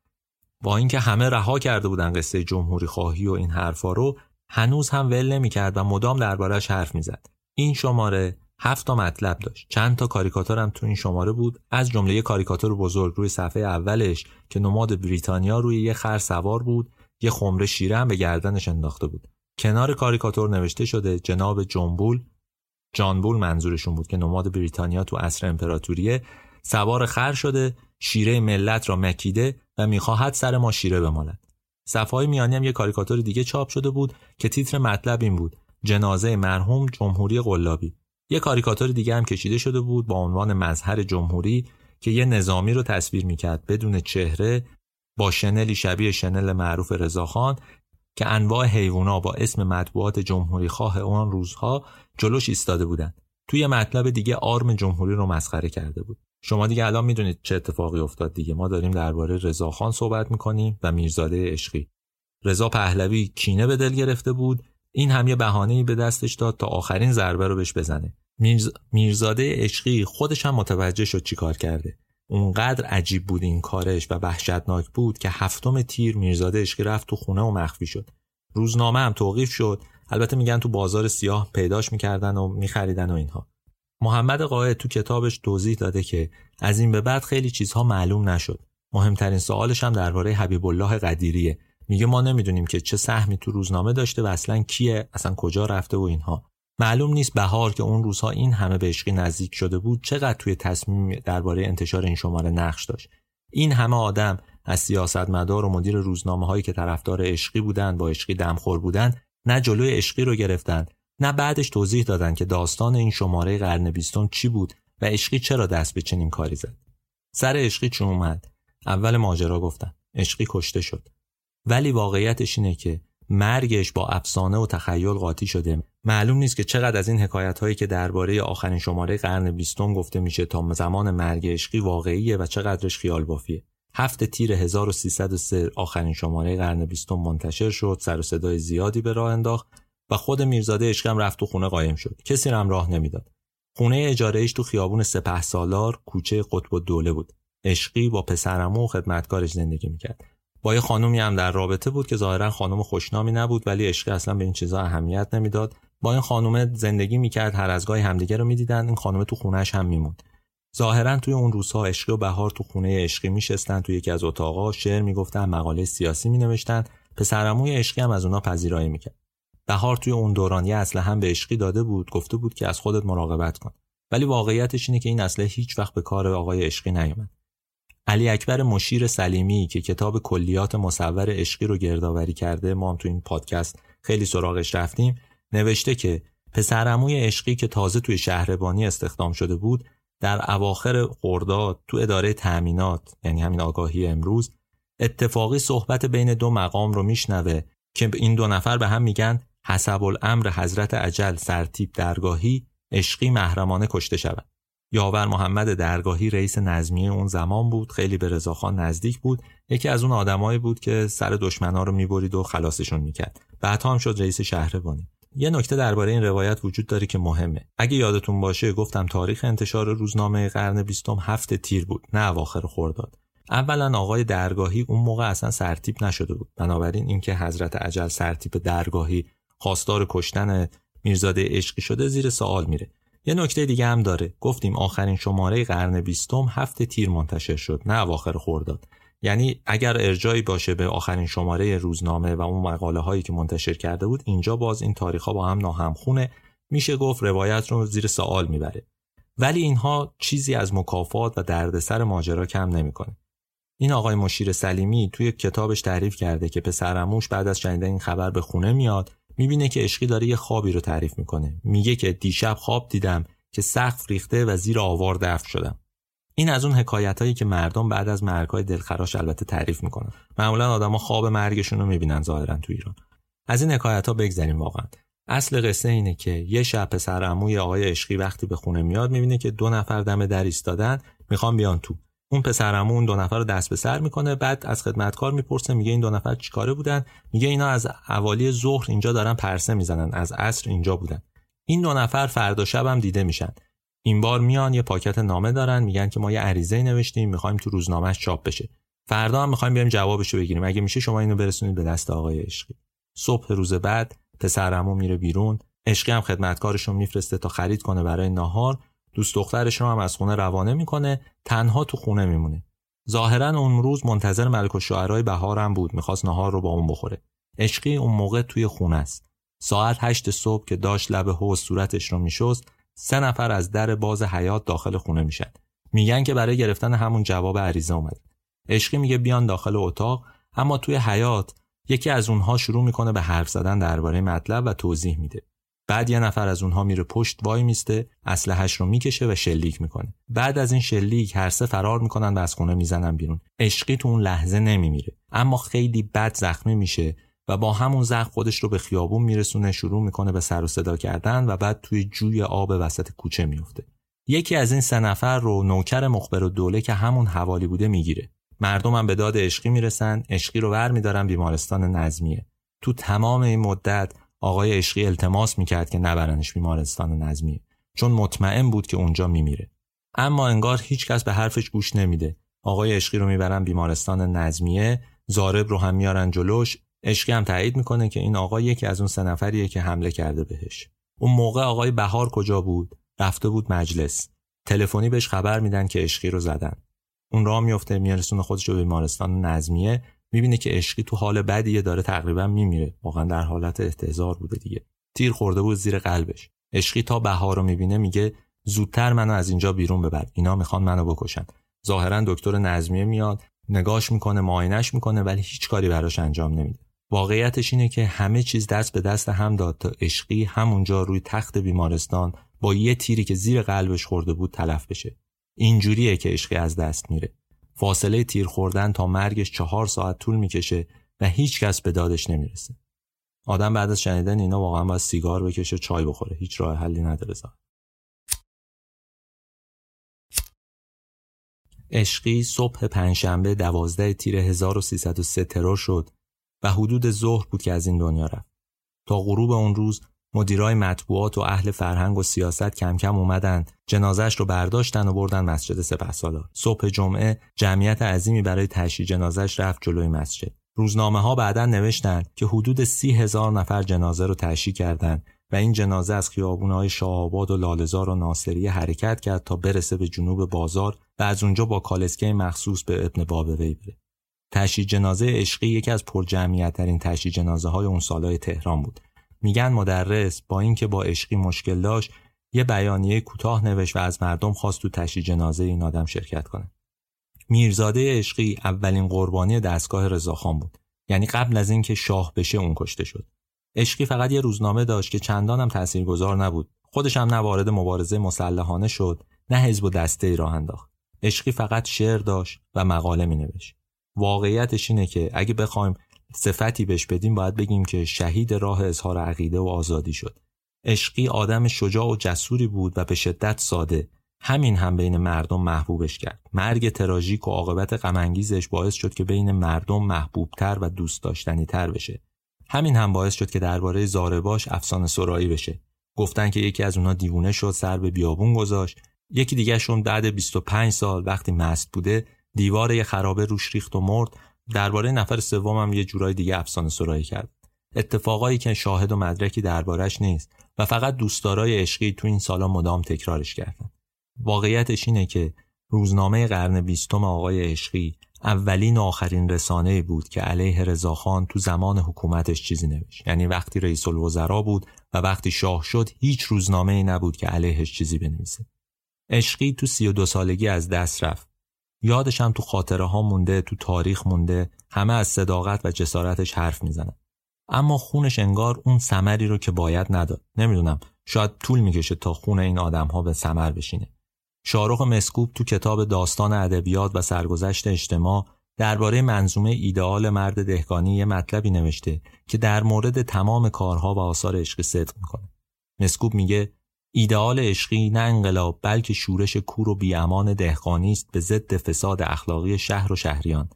با اینکه همه رها کرده بودن قصه جمهوری خواهی و این حرفا رو، هنوز هم ول نمی‌کرد و مدام درباره‌اش حرف می‌زد. این شماره هفت تا مطلب داشت. چند تا کاریکاتور هم تو این شماره بود، از جمله یه کاریکاتور بزرگ روی صفحه اولش که نماد بریتانیا روی یه خر سوار بود، یه خمره شیره هم به گردنش انداخته بود. کنار کاریکاتور نوشته شده جناب جنبول، جانبول منظورشون بود که نماد بریتانیا تو عصر امپراتوریه، سوار خر شده، شیره ملت را مکیده و میخواهد سر ما شیره بمالد. صفحه‌های میانی هم یه کاریکاتور دیگه چاپ شده بود که تیتر مطلب این بود: جنازه مرحوم جمهوری قلابی. یه کاریکاتور دیگه هم کشیده شده بود با عنوان مظهر جمهوری که یه نظامی رو تصویر میکرد بدون چهره، با شنلی شبیه شنل معروف رضاخان که انواع حیونا با اسم مطبوعات جمهوری خواه اون روزها جلوش ایستاده بودن. توی مطلب دیگه آرم جمهوری رو مسخره کرده بود. شما دیگه الان میدونید چه اتفاقی افتاد دیگه. ما داریم درباره رضاخان صحبت میکنیم و میرزاده عشقی. رضا پهلوی کینه به دل گرفته بود، این هم یه بهانه‌ای به دستش داد تا آخرین ضربه رو بهش بزنه. میرز... میرزاده عشقی خودش هم متوجه شد چیکار کرده. اونقدر عجیب بود این کارش و وحشتناک بود که هفتم تیر میرزاده عشقی رفت تو خونه و مخفی شد. روزنامه هم توقیف شد. البته میگن تو بازار سیاه پیداش میکردن و میخریدن و اینها. محمد قاعد تو کتابش توضیح داده که از این به بعد خیلی چیزها معلوم نشد. مهمترین سوالش هم درباره حبیبالله قدیریه. میگه ما نمیدونیم که چه سهمی تو روزنامه داشته و اصلا کیه، اصلا کجا رفته و اینها. معلوم نیست بهار که اون روزها این همه به عشقی نزدیک شده بود چقدر توی تصمیم درباره انتشار این شماره نقش داشت. این همه آدم از سیاستمدار و مدیر روزنامه‌هایی که طرفدار عشقی بودن، با عشقی دمخور بودن، نه جلوی عشقی رو گرفتن، نه بعدش توضیح دادن که داستان این شماره قرن بیستم چی بود و عشقی چرا دست به چنین کاری زد. سر عشقی چون اومد، اول ماجرا گفتن عشقی کشته شد، ولی واقعیتش اینه که مرگش با افسانه و تخیل قاطی شده. معلوم نیست که چقدر از این حکایت‌هایی که درباره آخرین شماره قرن بیستم گفته میشه تا زمان مرگ عشقی واقعیه و چقدرش خیال بافیه. هفت تیر هزار و سیصد و سه آخرین شماره قرن بیستم منتشر شد، سر و صدای زیادی به راه انداخت و خود میرزاده عشقی هم رفت تو خونه قایم شد. کسی هم راه نمیداد. خونه اجاره‌ایش تو خیابون سپه سالار کوچه قطب الدوله بود. عشقی با پسرعمو و خدمتکارش زندگی میکرد. با یه خانومی هم در رابطه بود که ظاهرا خانم خوشنامی نبود، ولی عشقی اصلا به این چیزا اهمیت نمیداد. با این خانم زندگی میکرد، هر از گاهی همدیگه رو میدیدن. این خانم تو خونه‌اش هم میموند. ظاهرا توی اون روزها عشقی و بهار تو خونه عشقی میشستن، توی یکی از اتاق‌ها شعر میگفتن، مقاله سیاسی مینوشتن. پسرعموی عشقی هم از اونها پذیرایی میکرد. بهار توی اون دوران یه اسلحه هم به عشقی داده بود، گفته بود که از خودت مراقبت کن، ولی واقعیتش اینه که این اسلحه هیچ وقت به کار آقای عشقی نیومد. علیاکبر مشیر سلیمی که کتاب کلیات مصور عشقی رو گردآوری کرده، ما هم تو این پادکست خیلی سراغش رفتیم، نوشته که پسرعموی عشقی که تازه توی شهربانی استخدام شده بود، در اواخر خرداد تو اداره تامینات، یعنی همین آگاهی امروز، اتفاقی صحبت بین دو مقام رو میشنوه که این دو نفر به هم میگن حسب الامر حضرت اجل سرتیپ درگاهی عشقی محرمانه کشته شود. یاور محمد درگاهی رئیس نظمیه اون زمان بود، خیلی به رضاخان نزدیک بود، یکی از اون آدمایی بود که سر دشمنا رو میبرید و خلاصشون میکرد. بعد هم شد رئیس شهربانی. یه نکته درباره این روایت وجود داره که مهمه. اگه یادتون باشه گفتم تاریخ انتشار روزنامه قرن بیستم هفت تیر بود، نه اواخر خرداد. اولا آقای درگاهی اون موقع اصلا سرتیپ نشده بود، بنابراین اینکه حضرت اجل سرتیپ درگاهی خواستار کشتن میرزاده عشقی شده زیر سوال میره. یه نکته دیگه هم داره. گفتیم آخرین شماره قرن بیستم هفت تیر منتشر شد، نه اواخر خرداد. یعنی اگر ارجاعی باشه به آخرین شماره روزنامه و اون مقاله هایی که منتشر کرده بود، اینجا باز این تاریخ ها با هم ناهمخونه، میشه گفت روایت رو زیر سوال میبره. ولی اینها چیزی از مکافات و دردسر ماجرا کم نمیکنه. این آقای مشیر سلیمی توی کتابش تعریف کرده که پسرعموش بعد از شنیدن این خبر به خونه میاد، میبینه که عشقی داره یه خوابی رو تعریف میکنه. میگه که دیشب خواب دیدم که سقف ریخته و زیر آوار دفن شدم. این از اون حکایتایی که مردم بعد از مرگ‌های دلخراش البته تعریف میکنن. معمولا آدما خواب مرگشون رو میبینن ظاهرا تو ایران. از این حکایتا بگذریم. واقعا اصل قصه اینه که یه شب پسرعموی آقای عشقی وقتی به خونه میاد، میبینه که دو نفر دم در ایستادن میخوان بیان تو. اون پسرعمو اون دو نفر رو دست به سر میکنه، بعد از خدمتکار میپرسه، میگه این دو نفر چیکاره بودن؟ میگه اینا از حوالی ظهر اینجا دارن پرسه میزنن، از عصر اینجا بودن. این دو نفر فردا شب هم دیده میشن. این بار میان یه پاکت نامه دارن، میگن که ما یه عریضه نوشتیم، میخوایم تو روزنامهش چاپ بشه، فردا هم میخوایم بریم جوابشو بگیریم، اگه میشه شما اینو برسونید به دست آقای عشقی. صبح روز بعد پسرعمو میره بیرون، عشقی هم خدمتکارش رو میفرسته تا خرید کنه برای ناهار. دوست دخترش رو هم از خونه روانه میکنه، تنها تو خونه میمونه. ظاهرا اون روز منتظر ملکالشعرای بهار هم بود، میخواست ناهار رو با اون بخوره. عشقی اون موقع توی خونه است. ساعت هشت صبح که داشت لب حوض صورتش رو میشست، سه نفر از در باز حیاط داخل خونه میشن. میگن که برای گرفتن همون جواب عریضه اومد. عشقی میگه بیان داخل اتاق، اما توی حیاط یکی از اونها شروع میکنه به حرف زدن درباره مطلب و توضیح میده. بعد یه نفر از اونها میره پشت وای میسته، اسلحه‌اش رو میکشه و شلیک میکنه. بعد از این شلیک هر سه فرار میکنن و از خونه میزنن بیرون. عشقی تو اون لحظه نمیمیره، اما خیلی بد زخمی میشه و با همون زخم خودش رو به خیابون میرسونه، شروع میکنه به سر و صدا کردن و بعد توی جوی آب وسط کوچه میفته. یکی از این سه نفر رو نوکر مخبرالدوله که همون حوالی بوده میگیره. مردم هم به داد عشقی میرسن، عشقی رو برمیدارن بیمارستان نظمیه. تو تمام این مدت آقای عشقی التماس میکرد که نبرنش بیمارستان نظمیه، چون مطمئن بود که اونجا میمیره. اما انگار هیچکس به حرفش گوش نمیده. آقای عشقی رو میبرن بیمارستان نظمیه، زارب رو هم میارن جلوش. عشقی هم تایید میکنه که این آقا یکی از اون سه نفریه که حمله کرده بهش. اون موقع آقای بهار کجا بود؟ رفته بود مجلس. تلفنی بهش خبر میدن که عشقی رو زدن. اون راه میفته، میرسونه خودش رو بیمارستان نظمیه، میبینه که عشقی تو حال بدیه، داره تقریبا میمیره. واقعا در حالت استحضار بوده دیگه. تیر خورده بود زیر قلبش. عشقی تا بهار رو میبینه میگه زودتر منو از اینجا بیرون ببر، اینا میخوان منو بکشن. ظاهرا دکتر نظمیه میاد، نگاش میکنه، معاینش میکنه، ولی هیچ کاری براش انجام نمیده. واقعیتش اینه که همه چیز دست به دست هم داد تا عشقی همونجا روی تخت بیمارستان با یه تیری که زیر قلبش خورده بود تلف بشه. اینجوریه که عشقی از دست میره. فاصله تیر خوردن تا مرگش چهار ساعت طول میکشه و هیچ کس به دادش نمیرسه. آدم بعد از شنیدن اینا واقعا باید سیگار بکشه، چای بخوره، هیچ راه حلی نداره. عشقی صبح پنجشنبه دوازده تیر هزار و سیصد و سه ترور شد و حدود ظهر بود که از این دنیا رفت. تا غروب اون روز مدیرای مطبوعات و اهل فرهنگ و سیاست کم کم اومدن، جنازه‌اش رو برداشتن و بردن مسجد سپهسالار. صبح جمعه جمعیت عظیمی برای تشییع جنازه‌اش رفت جلوی مسجد. روزنامه‌ها بعداً نوشتن که حدود سی هزار نفر جنازه رو تشییع کردند و این جنازه از خیابون‌های شاه‌آباد و لاله‌زار و ناصریه حرکت کرد تا برسه به جنوب بازار و از اونجا با کالسکه مخصوص به ابن باوری بره. تشییع جنازه عشقی یکی از پرجمعیت‌ترین تشییع جنازه‌های اون سال‌های تهران بود. میگن مدرس با اینکه با عشقی مشکل داشت، یه بیانیه کوتاه نوشت و از مردم خواست تو تشییع جنازه این آدم شرکت کنه. میرزاده عشقی اولین قربانی دستگاه رضاخان بود. یعنی قبل از اینکه شاه بشه اون کشته شد. عشقی فقط یه روزنامه داشت که چندان هم تاثیرگذار نبود. خودش هم نه وارد مبارزه مسلحانه شد، نه حزب و دسته راه انداخت. عشقی فقط شعر داشت و مقاله می‌نوشت. واقعیتش اینه که اگه بخوایم صفتی بهش بدیم باید بگیم که شهید راه اظهار عقیده و آزادی شد. عشقی آدم شجاع و جسوری بود و به شدت ساده. همین هم بین مردم محبوبش کرد. مرگ تراژیک و عاقبت غم‌انگیزش باعث شد که بین مردم محبوب‌تر و دوست داشتنی‌تر بشه. همین هم باعث شد که درباره زارباش افسانه سرایی بشه. گفتن که یکی از اونها دیوونه شد، سر به بیابون گذاشت. یکی دیگه شون بعد بیست و پنج سال وقتی مست بوده دیوار یه خرابه روش ریخت و مرد. درباره نفر سوم هم یه جورای دیگه افسانه سرایی کرد. اتفاقایی که شاهد و مدرکی دربارش نیست و فقط دوستدارای عشقی تو این سالا مدام تکرارش کردن. واقعیتش اینه که روزنامه قرن بیستم آقای عشقی اولین و آخرین رسانه‌ای بود که علیه رضاخان تو زمان حکومتش چیزی نوشت. یعنی وقتی رئیس الوزراء بود و وقتی شاه شد هیچ روزنامه‌ای نبود که علیهش چیزی بنویسه. عشقی تو سی و دو سالگی از دست رفت. یادش هم تو خاطره ها مونده، تو تاریخ مونده. همه از صداقت و جسارتش حرف میزنن، اما خونش انگار اون ثمری رو که باید نداد. نمیدونم، شاید طول میکشه تا خون این آدم‌ها به ثمر بشینه. شاهرخ مسکوب تو کتاب داستان ادبیات و سرگذشت اجتماع درباره منظومه ایدئال مرد دهقانی یه مطلبی نوشته که در مورد تمام کارها و آثار عشقی صدق میکنه. مسکوب میگه ایدئال عشقی نه انقلاب بلکه شورش کور و بی‌امان دهقانی است به ضد فساد اخلاقی شهر و شهریان.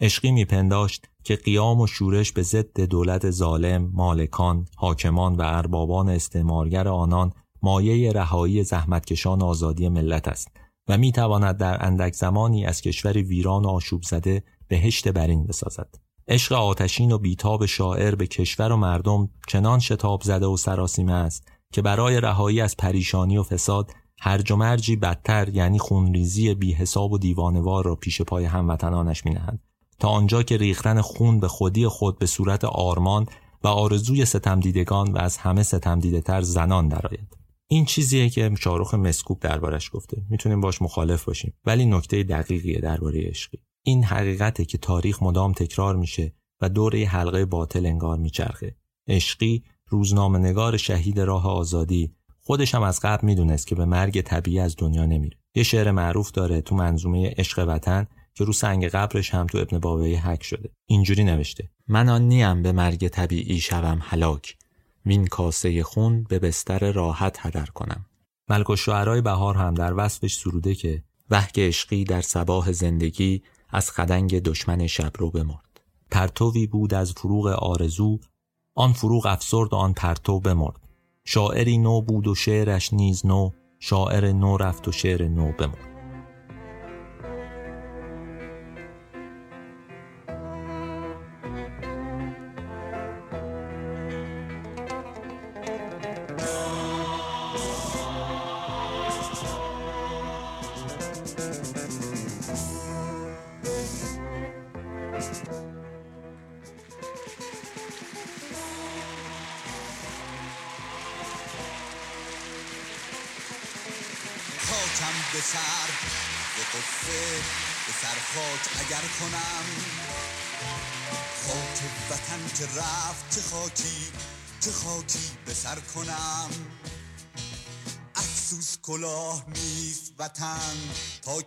عشقی میپنداشت که قیام و شورش به ضد دولت ظالم، مالکان، حاکمان و اربابان استعمارگر آنان مایه رهایی زحمتکشان آزادی ملت است و میتواند در اندک زمانی از کشور ویران و آشوب زده بهشت برین بسازد. عشق آتشین و بیتاب شاعر به کشور و مردم چنان شتاب زده و سراسیمه است که برای رهایی از پریشانی و فساد هرج و مرجی بدتر، یعنی خونریزی بی حساب و دیوانوار را پیش پای هموطنانش می‌نهند، تا آنجا که ریختن خون به خودی خود به صورت آرمان و آرزوی ستمدیدگان و از همه ستمدیده‌تر زنان درآید. این چیزیه که شاهرخ مسکوب دربارش گفته. میتونیم باش مخالف باشیم، ولی نکته دقیقیه درباره عشقی. این حقیقته که تاریخ مدام تکرار میشه و دوره حلقه باطل انگار میچرخه. عشقی روزنامه‌نگار شهید راه آزادی خودش هم از قبل میدونست که به مرگ طبیعی از دنیا نمیره. یه شعر معروف داره تو منظومه عشق وطن که رو سنگ قبرش هم تو ابن باوری حک شده. اینجوری نوشته: من آن نیم به مرگ طبیعی شوم هلاک، وین کاسه خون به بستر راحت هدر کنم. ملکالشعرای بهار هم در وصفش سروده که وحک عشقی در صباح زندگی از خدنگ دشمن شبرو بمرد. پرتوی بود از فروغ آرزو، آن فروغ افسرد آن پرتو بمرد. شاعری نو بود و شعرش نیز نو، شاعر نو رفت و شعر نو بمرد.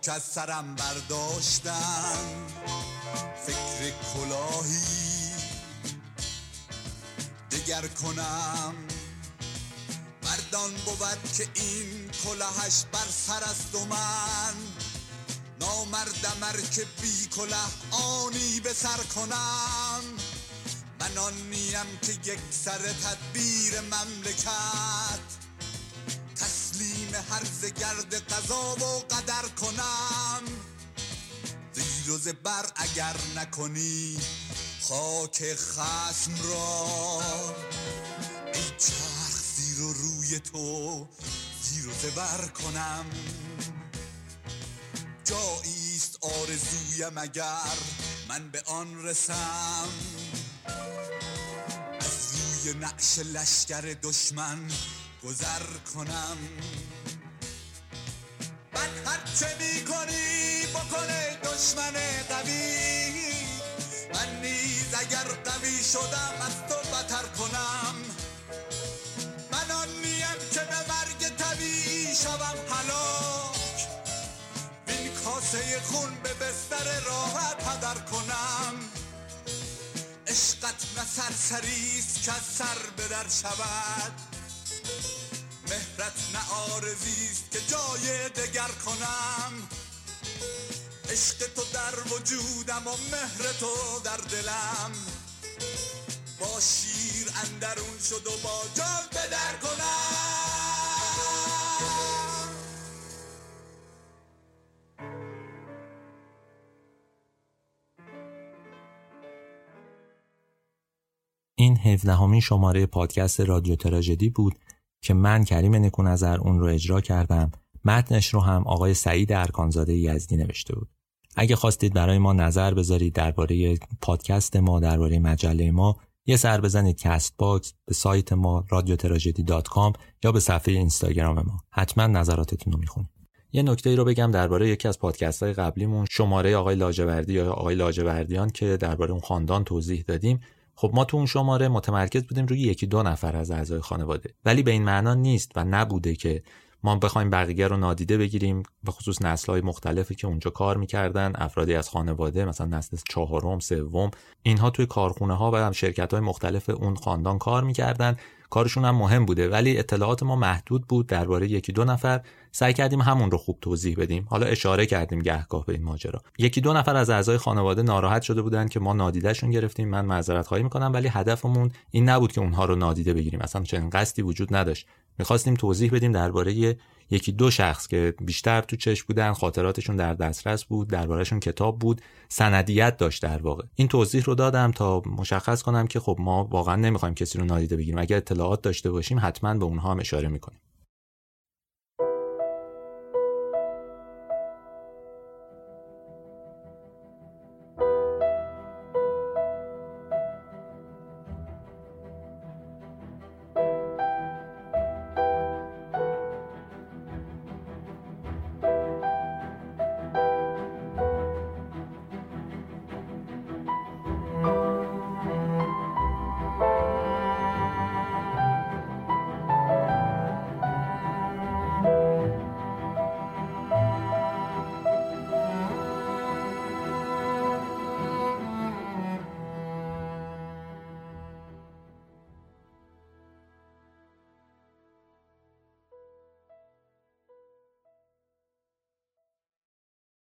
تا از سرم برداشتم فکر کلاهی دگر کنم، مردان بود که این کلاهش بر سر است و من نامردم ار که بی کلاه آنی به سر کنم. من آنیم که یک سر تدبیر مملکت هر ز گرد قضا و قدر کنم. زیر و زبر اگر نکنی خاک خصم را، ای چرخ زیر و روی تو زیر و زبر کنم. جاییست آرزویم اگر من به آن رسم، از روی نعش لشکر دشمن گذر کنم. من هرچه می کنی بکنه دشمن قوی، من نیز اگر قوی شدم از تو بتر کنم. من آن نیم که به مرگ طبیعی شوم هلاک، این کاسه خون به بستر راه پدر کنم. عشقت نه سرسریست که از سر بدر شود، مهرت نه آرزیست که جای دگر کنم. عشق تو در وجودم و مهر تو در دلم، با شیر اندرون شد و با جان بدر کنم. این هفدهمین شماره پادکست رادیو تراژدی بود که من کریم نیکو نظر اون رو اجرا کردم. متنش رو هم آقای سعید ارکانزاده یزدی نوشته بود. اگه خواستید برای ما نظر بذارید درباره پادکست ما، درباره مجله ما، یه سر بزنید کست باکس، به سایت ما رادیو تراژدی دات کام یا به صفحه اینستاگرام ما. حتما نظراتتون رو میخونید. یه نکته ای رو بگم درباره یکی از پادکست‌های قبلیمون، شماره آقای لاجوردی یا آقای لاجوردیان که درباره اون خاندان توضیح دادیم. خب ما تو اون شماره متمرکز بودیم روی یکی دو نفر از اعضای خانواده، ولی به این معنا نیست و نبوده که ما بخوایم بقیه رو نادیده بگیریم، به خصوص نسل‌های مختلفی که اونجا کار می‌کردن، افرادی از خانواده مثلا نسل چهارم، سوم، اینها توی کارخونه‌ها و هم شرکت‌های مختلف اون خاندان کار می‌کردن. کارشون هم مهم بوده، ولی اطلاعات ما محدود بود درباره یکی دو نفر. سعی کردیم همون رو خوب توضیح بدیم. حالا اشاره کردیم گهگاه به این ماجرا. یکی دو نفر از اعضای خانواده ناراحت شده بودن که ما نادیدهشون گرفتیم. من معذرت خواهی میکنم، ولی هدفمون این نبود که اونها رو نادیده بگیریم، اصلا چنین قصدی وجود نداشت. میخواستیم توضیح بدیم درباره یکی دو شخص که بیشتر تو چشم بودن، خاطراتشون در دسترس بود، دربارهشون کتاب بود، سندیت داشت در واقع. این توضیح رو دادم تا مشخص کنم که خب ما واقعا نمیخوایم کسی رو نادیده بگیریم. اگر اطلاعات داشته باشیم حتما به اونها هم اشاره میکنیم.